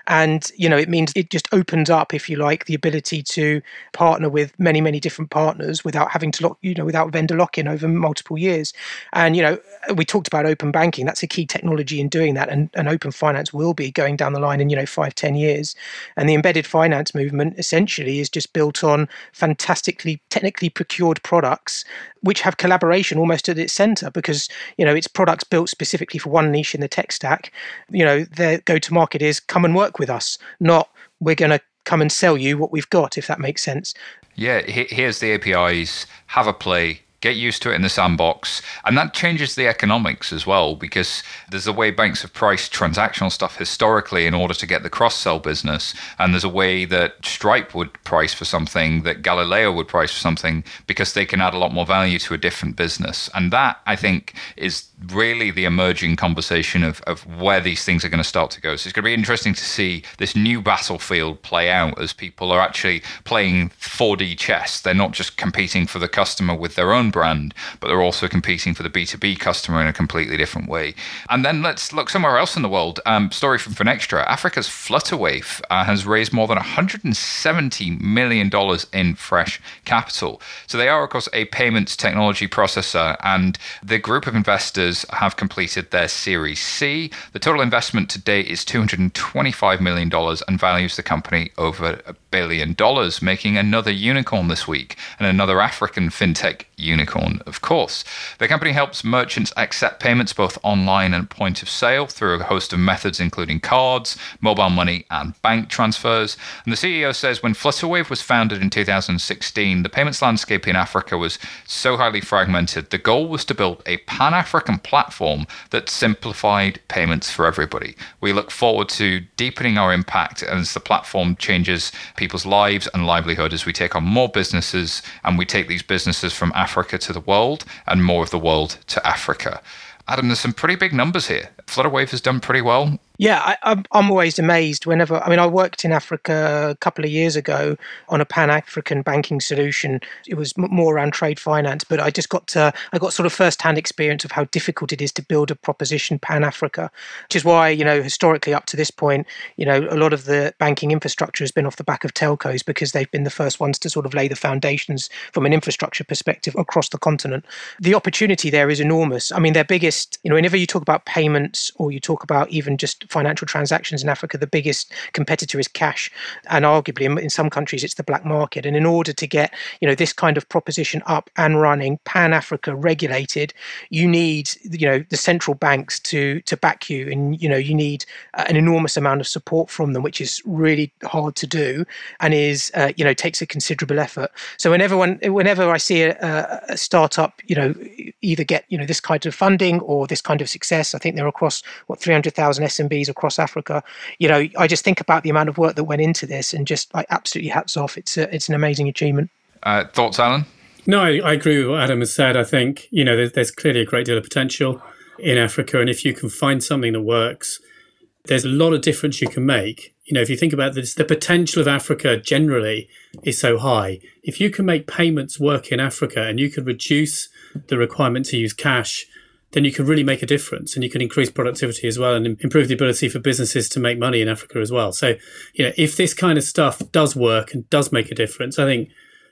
And, you know, it means it just opens up, if you like, the ability to partner with many, many different partners without having to lock, you know, without vendor lock-in over multiple years. And, you know, we talked about open banking. That's a key technology in doing that, and, and open finance will be going down the line in you know five, ten years. And the embedded finance movement essentially is just built on fantastically technically procured products, which have collaboration almost at its centre, because you know it's products built specifically for one niche in the tech stack. You know their go-to-market is come and work with us, not we're going to come and sell you what we've got. If that makes sense. Yeah, here's the A P Is. Have a play. Get used to it in the sandbox. And that changes the economics as well, because there's a way banks have priced transactional stuff historically in order to get the cross-sell business. And there's a way that Stripe would price for something, that Galileo would price for something, because they can add a lot more value to a different business. And that, I think, is really the emerging conversation of, of where these things are going to start to go. So it's going to be interesting to see this new battlefield play out as people are actually playing four D chess. They're not just competing for the customer with their own own brand, but they're also competing for the B two B customer in a completely different way. And then let's look somewhere else in the world. Um, story from Finextra. Africa's Flutterwave uh, has raised more than one hundred seventy million dollars in fresh capital. So they are, of course, a payments technology processor, and the group of investors have completed their Series C. The total investment to date is two hundred twenty-five million dollars and values the company over a billion dollars, making another unicorn this week, and another African fintech unicorn, of course. The company helps merchants accept payments both online and point of sale through a host of methods, including cards, mobile money, and bank transfers. And the C E O says when Flutterwave was founded in two thousand sixteen, the payments landscape in Africa was so highly fragmented. The goal was to build a pan-African platform that simplified payments for everybody. We look forward to deepening our impact as the platform changes people's lives and livelihood as we take on more businesses, and we take these businesses from Africa to the world and more of the world to Africa. Adam, there's some pretty big numbers here. Flutterwave has done pretty well. Yeah, I, I'm always amazed whenever, I mean, I worked in Africa a couple of years ago on a Pan-African banking solution. It was more around trade finance, but I just got to, I got sort of first-hand experience of how difficult it is to build a proposition Pan-Africa, which is why, you know, historically up to this point, you know, a lot of the banking infrastructure has been off the back of telcos because they've been the first ones to sort of lay the foundations from an infrastructure perspective across the continent. The opportunity there is enormous. I mean, their biggest, you know, whenever you talk about payments or you talk about even just financial transactions in Africa, the biggest competitor is cash, and arguably in, in some countries it's the black market. And in order to get, you know, this kind of proposition up and running, Pan-Africa regulated, you need, you know, the central banks to to back you, and you know you need uh, an enormous amount of support from them, which is really hard to do, and is uh, you know takes a considerable effort. So whenever one, whenever I see a, a startup, you know, either get you know this kind of funding or this kind of success, I think they're across what three hundred thousand S M Bs across Africa, you know, I just think about the amount of work that went into this, and just like absolutely hats off. It's a, it's an amazing achievement. Uh, thoughts, Alan? No, I, I agree with what Adam has said. I think you know there's, there's clearly a great deal of potential in Africa, and if you can find something that works, there's a lot of difference you can make. You know, if you think about this, the potential of Africa generally is so high. If you can make payments work in Africa, and you can reduce the requirement to use cash, then you can really make a difference, and you can increase productivity as well, and improve the ability for businesses to make money in Africa as well. So, you know, if this kind of stuff does work and does make a difference, I think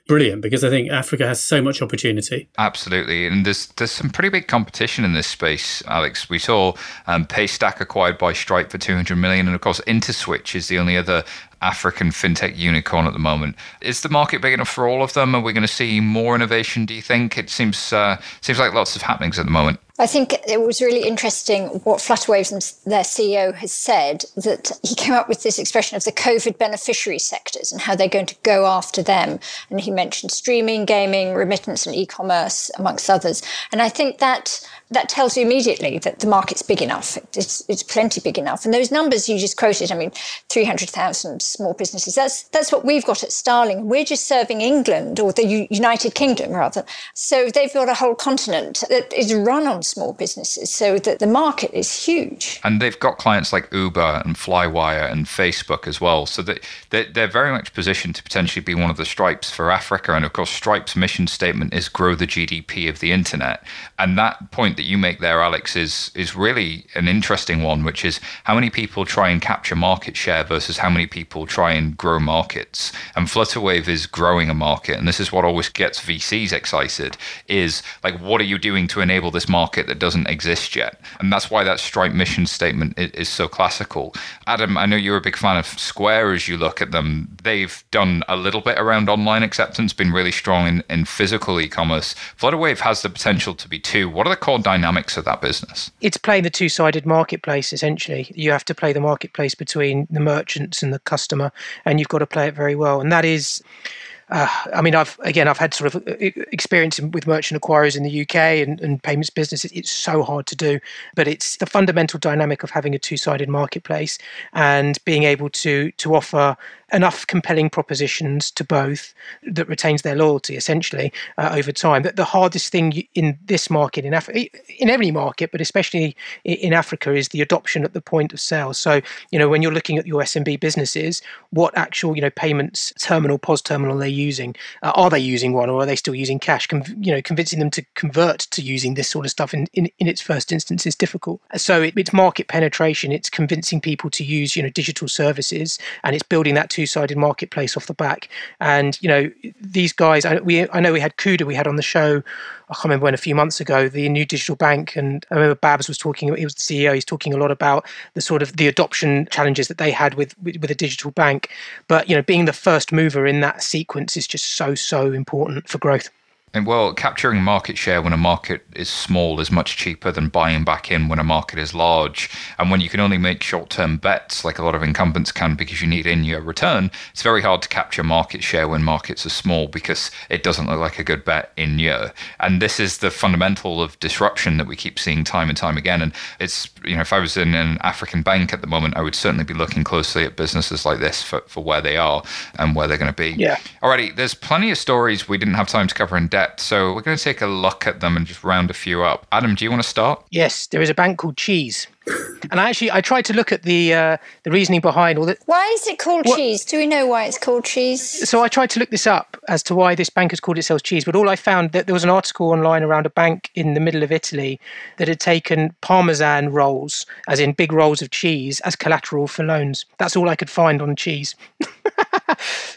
brilliant, because I think Africa has so much opportunity. Absolutely. And there's there's some pretty big competition in this space, Alex. We saw um, Paystack acquired by Stripe for two hundred million dollars. And of course, Interswitch is the only other African fintech unicorn at the moment. Is the market big enough for all of them? Are we going to see more innovation, do you think? It seems uh, seems like lots of happenings at the moment. I think it was really interesting what Flutterwave, their C E O, has said, that he came up with this expression of the COVID beneficiary sectors and how they're going to go after them. And he mentioned streaming, gaming, remittance and e-commerce, amongst others. And I think that that tells you immediately that the market's big enough. It's, it's plenty big enough. And those numbers you just quoted, I mean, three hundred thousand small businesses, that's that's what we've got at Starling. We're just serving England, or the U- United Kingdom, rather. So they've got a whole continent that is run on small businesses, so that the market is huge. And they've got clients like Uber and Flywire and Facebook as well. So that they're very much positioned to potentially be one of the Stripes for Africa. And of course, Stripe's mission statement is grow the G D P of the internet. And that point that you make there, Alex, is is really an interesting one, which is how many people try and capture market share versus how many people try and grow markets. And Flutterwave is growing a market. And this is what always gets V Cs excited, is like, what are you doing to enable this market that doesn't exist yet? And that's why that Stripe mission statement is, is so classical. Adam, I know you're a big fan of Square as you look at them. They've done a little bit around online acceptance, been really strong in, in physical e-commerce. Flutterwave has the potential to be too. What are the core dynamics of that business? It's playing the two-sided marketplace, essentially. You have to play the marketplace between the merchants and the customer, and you've got to play it very well. And that is... Uh, I mean, I've again, I've had sort of experience with merchant acquirers in the U K and, and payments business. It's so hard to do, but it's the fundamental dynamic of having a two-sided marketplace and being able to to offer enough compelling propositions to both that retains their loyalty, essentially, uh, over time. But the hardest thing in this market, in Africa, in every market, but especially in Africa, is the adoption at the point of sale. So, you know, when you're looking at your S M B businesses, what actual, you know, payments terminal, P O S terminal they using? Uh, are they using one, or are they still using cash? Con- you know, convincing them to convert to using this sort of stuff in, in, in its first instance is difficult. So it, it's market penetration. It's convincing people to use, you know, digital services, and it's building that two-sided marketplace off the back. And, you know, these guys, I, we, I know we had Kuda, we had on the show, I can't remember when, a few months ago, the new digital bank. And I remember Babs was talking, he was the C E O, he's talking a lot about the sort of the adoption challenges that they had with, with, with a digital bank. But, you know, being the first mover in that sequence is just so, so important for growth. And well, capturing market share when a market is small is much cheaper than buying back in when a market is large. And when you can only make short-term bets, like a lot of incumbents can, because you need in-year return, it's very hard to capture market share when markets are small because it doesn't look like a good bet in-year. And this is the fundamental of disruption that we keep seeing time and time again. And it's, you know, if I was in an African bank at the moment, I would certainly be looking closely at businesses like this for, for where they are and where they're going to be. Yeah. Alrighty, there's plenty of stories we didn't have time to cover in depth. So we're going to take a look at them and just round a few up. Adam, do you want to start? Yes, there is a bank called Cheese. And I actually, I tried to look at the uh, the reasoning behind all that. Why is it called what? Cheese? Do we know why it's called Cheese? So I tried to look this up as to why this bank has called itself Cheese. But all I found, that there was an article online around a bank in the middle of Italy that had taken Parmesan rolls, as in big rolls of cheese, as collateral for loans. That's all I could find on Cheese.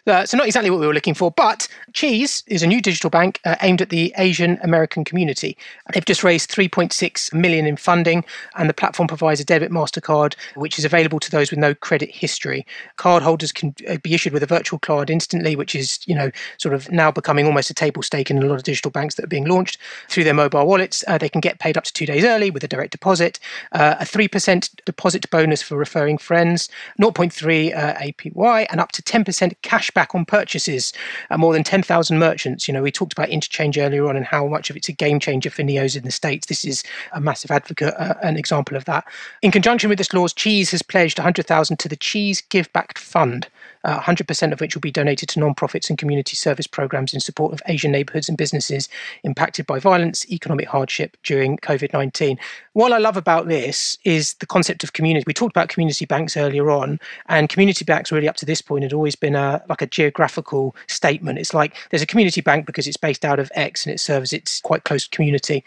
Uh, so not exactly what we were looking for, but Cheese is a new digital bank uh, aimed at the Asian American community. They've just raised three point six million dollars in funding, and the platform provides a debit MasterCard, which is available to those with no credit history. Cardholders can be issued with a virtual card instantly, which is, you know, sort of now becoming almost a table stake in a lot of digital banks that are being launched. Through their mobile wallets, uh, they can get paid up to two days early with a direct deposit, uh, a three percent deposit bonus for referring friends, zero point three uh, A P Y, and up to ten percent cash back on purchases at more than ten thousand merchants. You know, we talked about interchange earlier on and how much of it's a game changer for N E Os in the States. This is a massive advocate, uh, an example of that. In conjunction with this launch, Cheese has pledged one hundred thousand dollars to the Cheese Give Back Fund, uh, one hundred percent of which will be donated to non-profits and community service programs in support of Asian neighborhoods and businesses impacted by violence, economic hardship during COVID nineteen. What I love about this is the concept of community. We talked about community banks earlier on, and community banks really up to this point had always been a, like a geographical statement. It's like there's a community bank because it's based out of X and it serves its quite close community.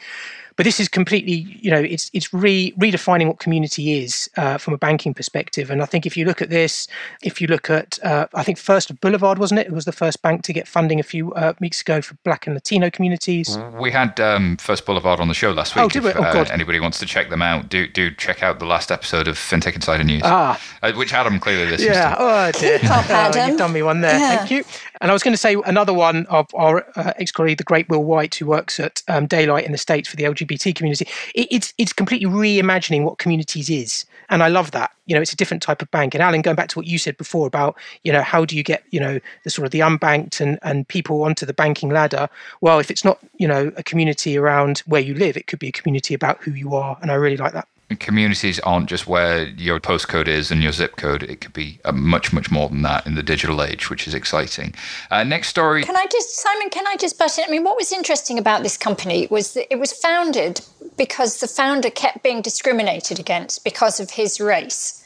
But this is completely, you know, it's it's re, redefining what community is uh, from a banking perspective. And I think if you look at this, if you look at, uh, I think First Boulevard, wasn't it? It was the first bank to get funding a few uh, weeks ago for Black and Latino communities. We had um, First Boulevard on the show last week. Oh, did we? If, oh, God. Uh, anybody wants to check them out, do do check out the last episode of FinTech Insider News, ah. uh, which Adam clearly listens yeah. to. Oh, dear. Keep up, Adam. Oh, you've done me one there. Yeah. Thank you. And I was going to say another one of our uh, ex-colleague, the great Will White, who works at um, Daylight in the States for the L G B T community. It, it's it's completely reimagining what communities is, and I love that. You know, it's a different type of bank. And Alan, going back to what you said before about, you know, how do you get, you know, the sort of the unbanked and, and people onto the banking ladder? Well, if it's not, you know, a community around where you live, it could be a community about who you are, and I really like that. Communities aren't just where your postcode is and your zip code. It could be much, much more than that in the digital age, which is exciting. Uh, next story. Can I just, Simon, can I just butt in? I mean, what was interesting about this company was that it was founded because the founder kept being discriminated against because of his race.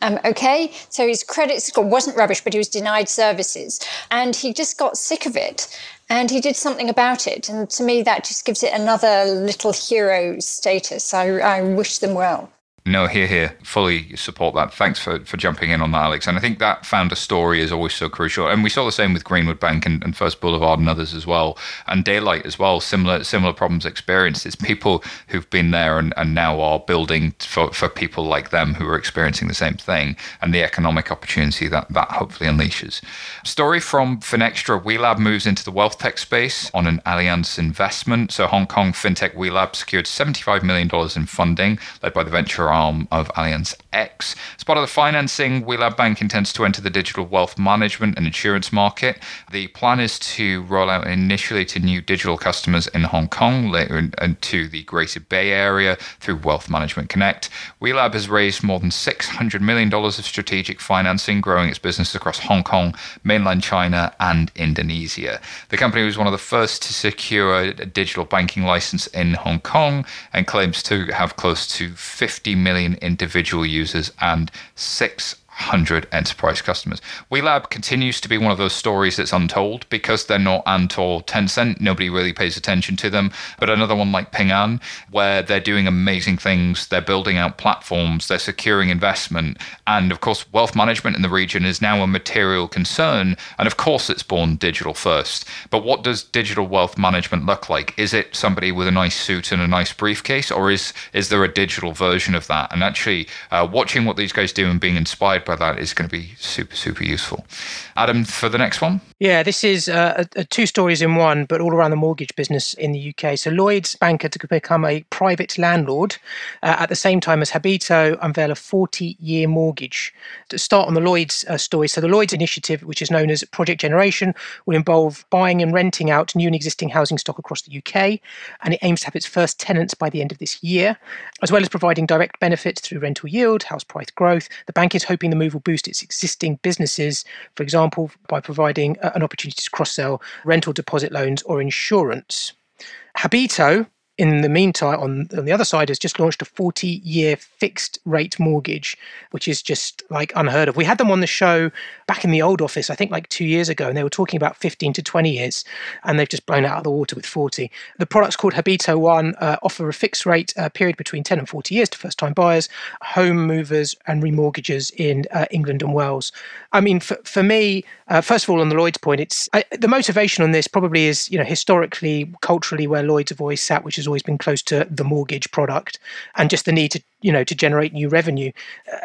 Um, okay, so his credit score wasn't rubbish, but he was denied services. And he just got sick of it. And he did something about it. And to me, that just gives it another little hero status. I, I wish them well. No, hear, hear. Fully support that. Thanks for, for jumping in on that, Alex. And I think that founder story is always so crucial. And we saw the same with Greenwood Bank and, and First Boulevard and others as well. And Daylight as well, similar similar problems experienced. It's people who've been there and, and now are building for, for people like them who are experiencing the same thing, and the economic opportunity that that hopefully unleashes. Story from Finextra. WeLab moves into the wealth tech space on an Allianz investment. So Hong Kong fintech WeLab secured seventy-five million dollars in funding, led by the venture arm of Allianz X. As part of the financing, WeLab Bank intends to enter the digital wealth management and insurance market. The plan is to roll out initially to new digital customers in Hong Kong, later in, and to the Greater Bay Area through Wealth Management Connect. WeLab has raised more than six hundred million dollars of strategic financing, growing its business across Hong Kong, mainland China, and Indonesia. The company was one of the first to secure a digital banking license in Hong Kong and claims to have close to fifty million individual users and six one hundred enterprise customers. WeLab continues to be one of those stories that's untold because they're not Ant or Tencent. Nobody really pays attention to them. But another one like Ping An, where they're doing amazing things. They're building out platforms. They're securing investment. And of course, wealth management in the region is now a material concern. And of course, it's born digital first. But what does digital wealth management look like? Is it somebody with a nice suit and a nice briefcase? Or is, is there a digital version of that? And actually, uh, watching what these guys do and being inspired by that is going to be super, super useful. Adam, for the next one? Yeah, this is uh, a, a two stories in one, but all around the mortgage business in the U K. So Lloyds Banker to become a private landlord uh, at the same time as Habito unveil a forty-year mortgage. To start on the Lloyds uh, story, so the Lloyds initiative, which is known as Project Generation, will involve buying and renting out new and existing housing stock across the U K, and it aims to have its first tenants by the end of this year, as well as providing direct benefits through rental yield, house price growth. The bank is hoping the move will boost its existing businesses, for example, by providing an opportunity to cross-sell rental deposit loans or insurance. Habito, in the meantime, on, on the other side, has just launched a forty-year fixed-rate mortgage, which is just like unheard of. We had them on the show back in the old office, I think like two years ago, and they were talking about fifteen to twenty years, and they've just blown it out of the water with forty. The product's called Habito One, uh, offer a fixed-rate uh, period between ten and forty years to first-time buyers, home movers, and remortgages in uh, England and Wales. I mean, for, for me, uh, first of all, on the Lloyds point, it's I, the motivation on this probably is, you know, historically, culturally, where Lloyds have always sat, which is always been close to the mortgage product, and just the need to, you know, to generate new revenue.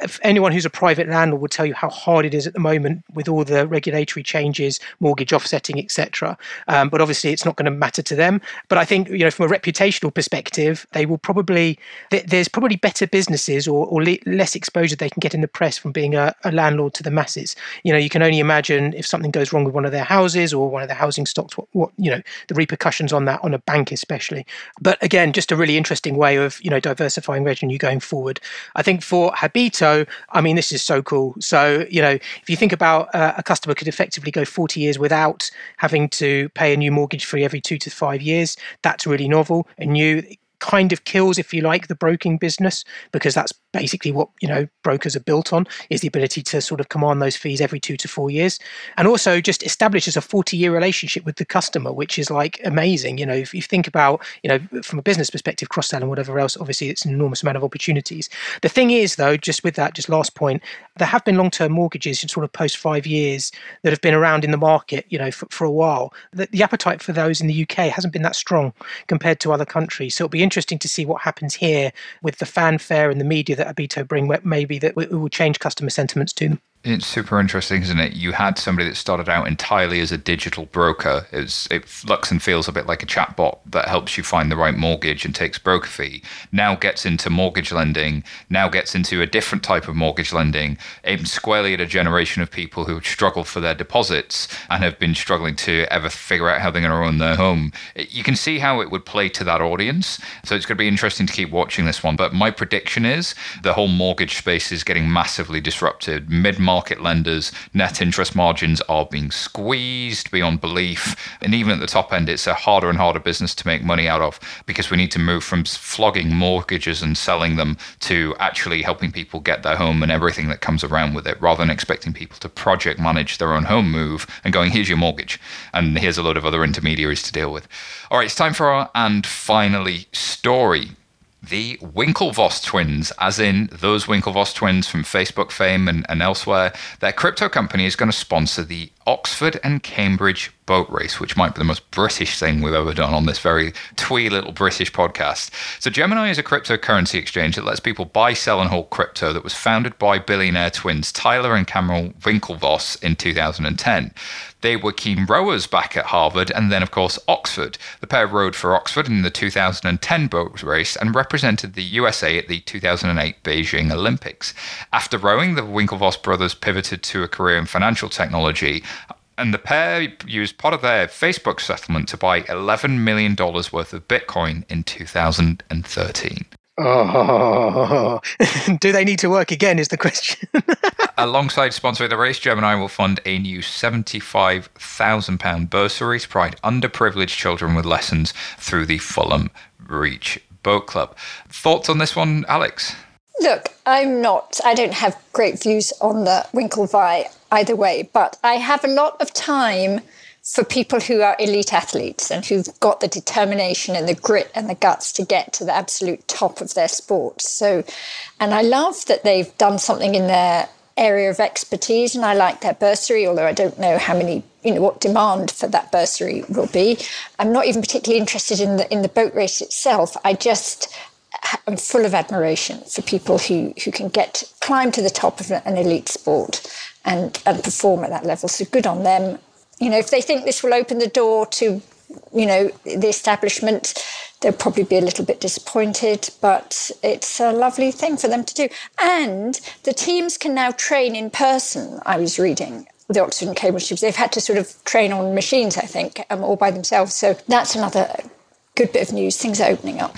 If anyone who's a private landlord will tell you how hard it is at the moment with all the regulatory changes, mortgage offsetting, et cetera. Um, but obviously, it's not going to matter to them. But I think, you know, from a reputational perspective, they will probably th- there's probably better businesses or, or le- less exposure they can get in the press from being a, a landlord to the masses. You know, you can only imagine if something goes wrong with one of their houses or one of their housing stocks, what, what you know, the repercussions on that on a bank especially. But But again, just a really interesting way of, you know, diversifying revenue going forward. I think for Habito, I mean, this is so cool. So, you know, if you think about uh, a customer could effectively go forty years without having to pay a new mortgage fee every two to five years. That's really novel and new. Kind of kills, if you like, the broking business, because that's basically what, you know, brokers are built on, is the ability to sort of command those fees every two to four years. And also just establishes a forty-year relationship with the customer, which is like amazing. You know, if you think about, you know, from a business perspective, cross-sell and whatever else, obviously it's an enormous amount of opportunities. The thing is, though, just with that, just last point, there have been long-term mortgages sort of post five years that have been around in the market, you know, for, for a while. The, the appetite for those in the U K hasn't been that strong compared to other countries. So it'll be interesting to see what happens here with the fanfare and the media that Habito bring, maybe that it will change customer sentiments to them. It's super interesting, isn't it? You had somebody that started out entirely as a digital broker. It's, it looks and feels a bit like a chatbot that helps you find the right mortgage and takes broker fee. Now gets into mortgage lending, now gets into a different type of mortgage lending, aimed squarely at a generation of people who have struggled for their deposits and have been struggling to ever figure out how they're going to own their home. You can see how it would play to that audience. So it's going to be interesting to keep watching this one. But my prediction is the whole mortgage space is getting massively disrupted. Mid-market lenders, net interest margins are being squeezed beyond belief. And even at the top end, it's a harder and harder business to make money out of, because we need to move from flogging mortgages and selling them to actually helping people get their home and everything that comes around with it, rather than expecting people to project manage their own home move and going, here's your mortgage. And here's a load of other intermediaries to deal with. All right, it's time for our and finally story. The Winklevoss twins, as in those Winklevoss twins from Facebook fame and, and elsewhere, their crypto company is going to sponsor the Oxford and Cambridge boat race, which might be the most British thing we've ever done on this very twee little British podcast. So Gemini is a cryptocurrency exchange that lets people buy, sell and hold crypto that was founded by billionaire twins Tyler and Cameron Winklevoss in two thousand ten. They were keen rowers back at Harvard and then, of course, Oxford. The pair rowed for Oxford in the two thousand ten boat race and represented the U S A at the two thousand eight Beijing Olympics. After rowing, the Winklevoss brothers pivoted to a career in financial technology, and the pair used part of their Facebook settlement to buy eleven million dollars worth of Bitcoin in two thousand thirteen. Oh, do they need to work again is the question. Alongside sponsoring the race, Gemini will fund a new seventy-five thousand pounds bursary to provide underprivileged children with lessons through the Fulham Reach Boat Club. Thoughts on this one, Alex? Look, I'm not, I don't have great views on the Winklevi either way, but I have a lot of time for people who are elite athletes and who've got the determination and the grit and the guts to get to the absolute top of their sport. So, and I love that they've done something in their area of expertise, and I like their bursary, although I don't know how many, you know, what demand for that bursary will be. I'm not even particularly interested in the in the boat race itself. I just am full of admiration for people who who can get climb to the top of an elite sport and and perform at that level. So good on them. You know, if they think this will open the door to, you know, the establishment, they'll probably be a little bit disappointed, but it's a lovely thing for them to do. And the teams can now train in person, I was reading, the Oxford and Cambridge teams. They've had to sort of train on machines, I think, um, all by themselves. So that's another good bit of news. Things are opening up.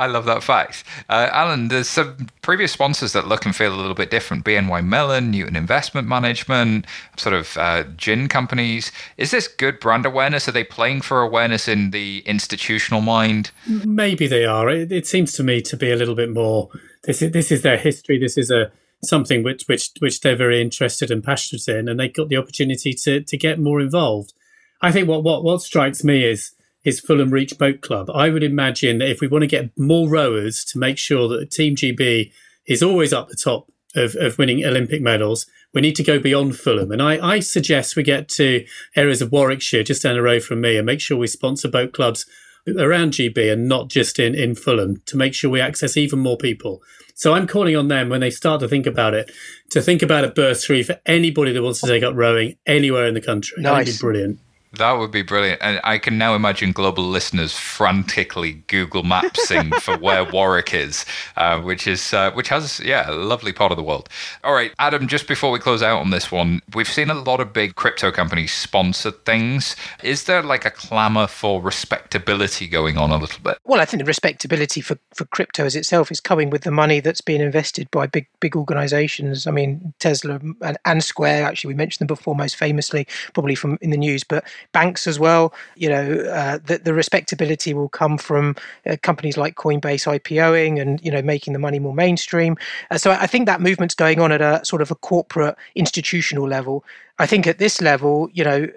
I love that fact. Uh, Alan, there's some previous sponsors that look and feel a little bit different. B N Y Mellon, Newton Investment Management, sort of uh, gin companies. Is this good brand awareness? Are they playing for awareness in the institutional mind? Maybe they are. It, it seems to me to be a little bit more, this is, this is their history. This is a something which, which, which they're very interested and passionate in, and they got the opportunity to, to get more involved. I think what, what, what strikes me is is Fulham Reach Boat Club. I would imagine that if we want to get more rowers to make sure that Team G B is always up the top of, of winning Olympic medals, we need to go beyond Fulham. And I, I suggest we get to areas of Warwickshire, just down the road from me, and make sure we sponsor boat clubs around G B and not just in, in Fulham, to make sure we access even more people. So I'm calling on them, when they start to think about it, to think about a bursary for anybody that wants to take up rowing anywhere in the country. Nice. That'd be brilliant. That would be brilliant. And I can now imagine global listeners frantically Google Mapsing for where Warwick is, uh, which is uh, which has, yeah, a lovely part of the world. All right, Adam, just before we close out on this one, we've seen a lot of big crypto companies sponsor things. Is there like a clamour for respectability going on a little bit? Well, I think the respectability for, for crypto as itself is coming with the money that's being invested by big big organisations. I mean, Tesla and, and Square, actually, we mentioned them before most famously, probably from in the news, but banks as well. You know, uh, the, the respectability will come from uh, companies like Coinbase IPOing and, you know, making the money more mainstream. Uh, so I think that movement's going on at a sort of a corporate institutional level. I think at this level, you know,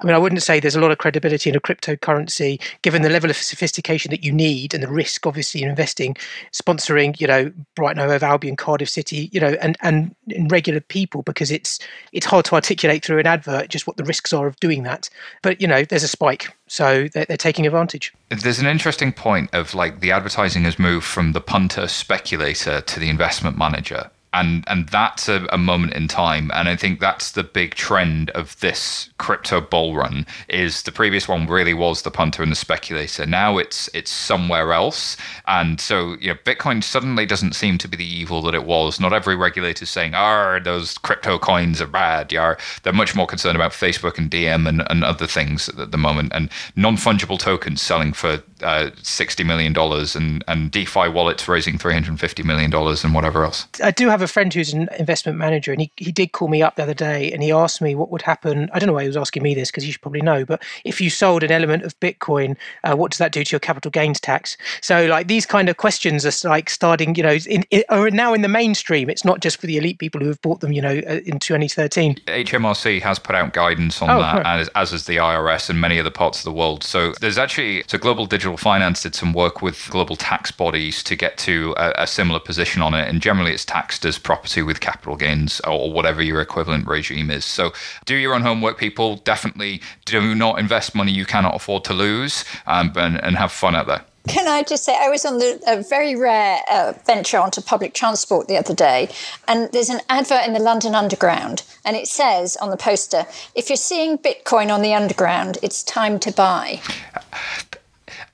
I mean, I wouldn't say there's a lot of credibility in a cryptocurrency, given the level of sophistication that you need and the risk, obviously, in investing, sponsoring, you know, Brighton, Hove Albion, Cardiff City, you know, and, and and regular people, because it's it's hard to articulate through an advert just what the risks are of doing that. But, you know, there's a spike. So they're, they're taking advantage. There's an interesting point of like the advertising has moved from the punter speculator to the investment manager. And and that's a, a moment in time. And I think that's the big trend of this crypto bull run, is the previous one really was the punter and the speculator. Now it's it's somewhere else. And so, you know, Bitcoin suddenly doesn't seem to be the evil that it was. Not every regulator is saying, ah, those crypto coins are bad. Yar. They're much more concerned about Facebook and D M and, and other things at the moment. And non-fungible tokens selling for uh, sixty million dollars and, and DeFi wallets raising three hundred fifty million dollars and whatever else. I do have a friend who's an investment manager, and he, he did call me up the other day, and he asked me what would happen. I don't know why he was asking me this, because you should probably know, but if you sold an element of Bitcoin, uh, what does that do to your capital gains tax? So like these kind of questions are like starting, you know, in, in, are now in the mainstream. It's not just for the elite people who have bought them, you know, in twenty thirteen. H M R C has put out guidance on oh, that, right. as, as is the I R S and many other parts of the world. So there's actually, so Global Digital Finance did some work with global tax bodies to get to a, a similar position on it. And generally it's taxed as property with capital gains or whatever your equivalent regime is. So do your own homework, people. Definitely do not invest money you cannot afford to lose, um, and, and have fun out there. Can I just say, I was on the, a very rare uh, venture onto public transport the other day, and there's an advert in the London Underground, and it says on the poster, if you're seeing Bitcoin on the Underground, it's time to buy.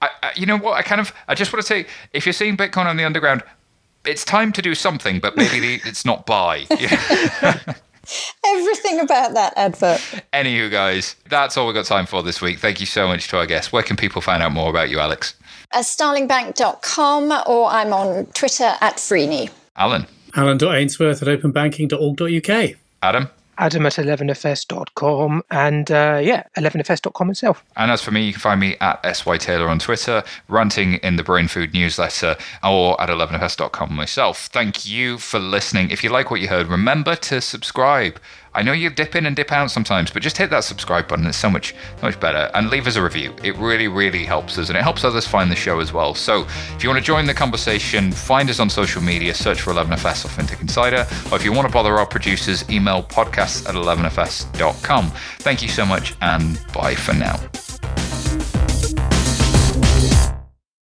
I, I, you know what? I kind of, I just want to say, if you're seeing Bitcoin on the Underground, it's time to do something, but maybe it's not buy. Everything about that advert. Anywho, guys, that's all we've got time for this week. Thank you so much to our guests. Where can people find out more about you, Alex? At starling bank dot com, or I'm on Twitter at Freeney. Alan? Alan dot Ainsworth at open banking dot org dot U K. Adam? Adam at eleven F S dot com and uh, yeah, eleven F S dot com itself. And as for me, you can find me at S Y Taylor on Twitter, ranting in the Brain Food newsletter, or at eleven F S dot com myself. Thank you for listening. If you like what you heard, remember to subscribe. I know you dip in and dip out sometimes, but just hit that subscribe button. It's so much, so much better. And leave us a review. It really, really helps us, and it helps others find the show as well. So if you want to join the conversation, find us on social media, search for eleven F S Authentic Insider, or if you want to bother our producers, email podcasts at eleven F S dot com. Thank you so much, and bye for now.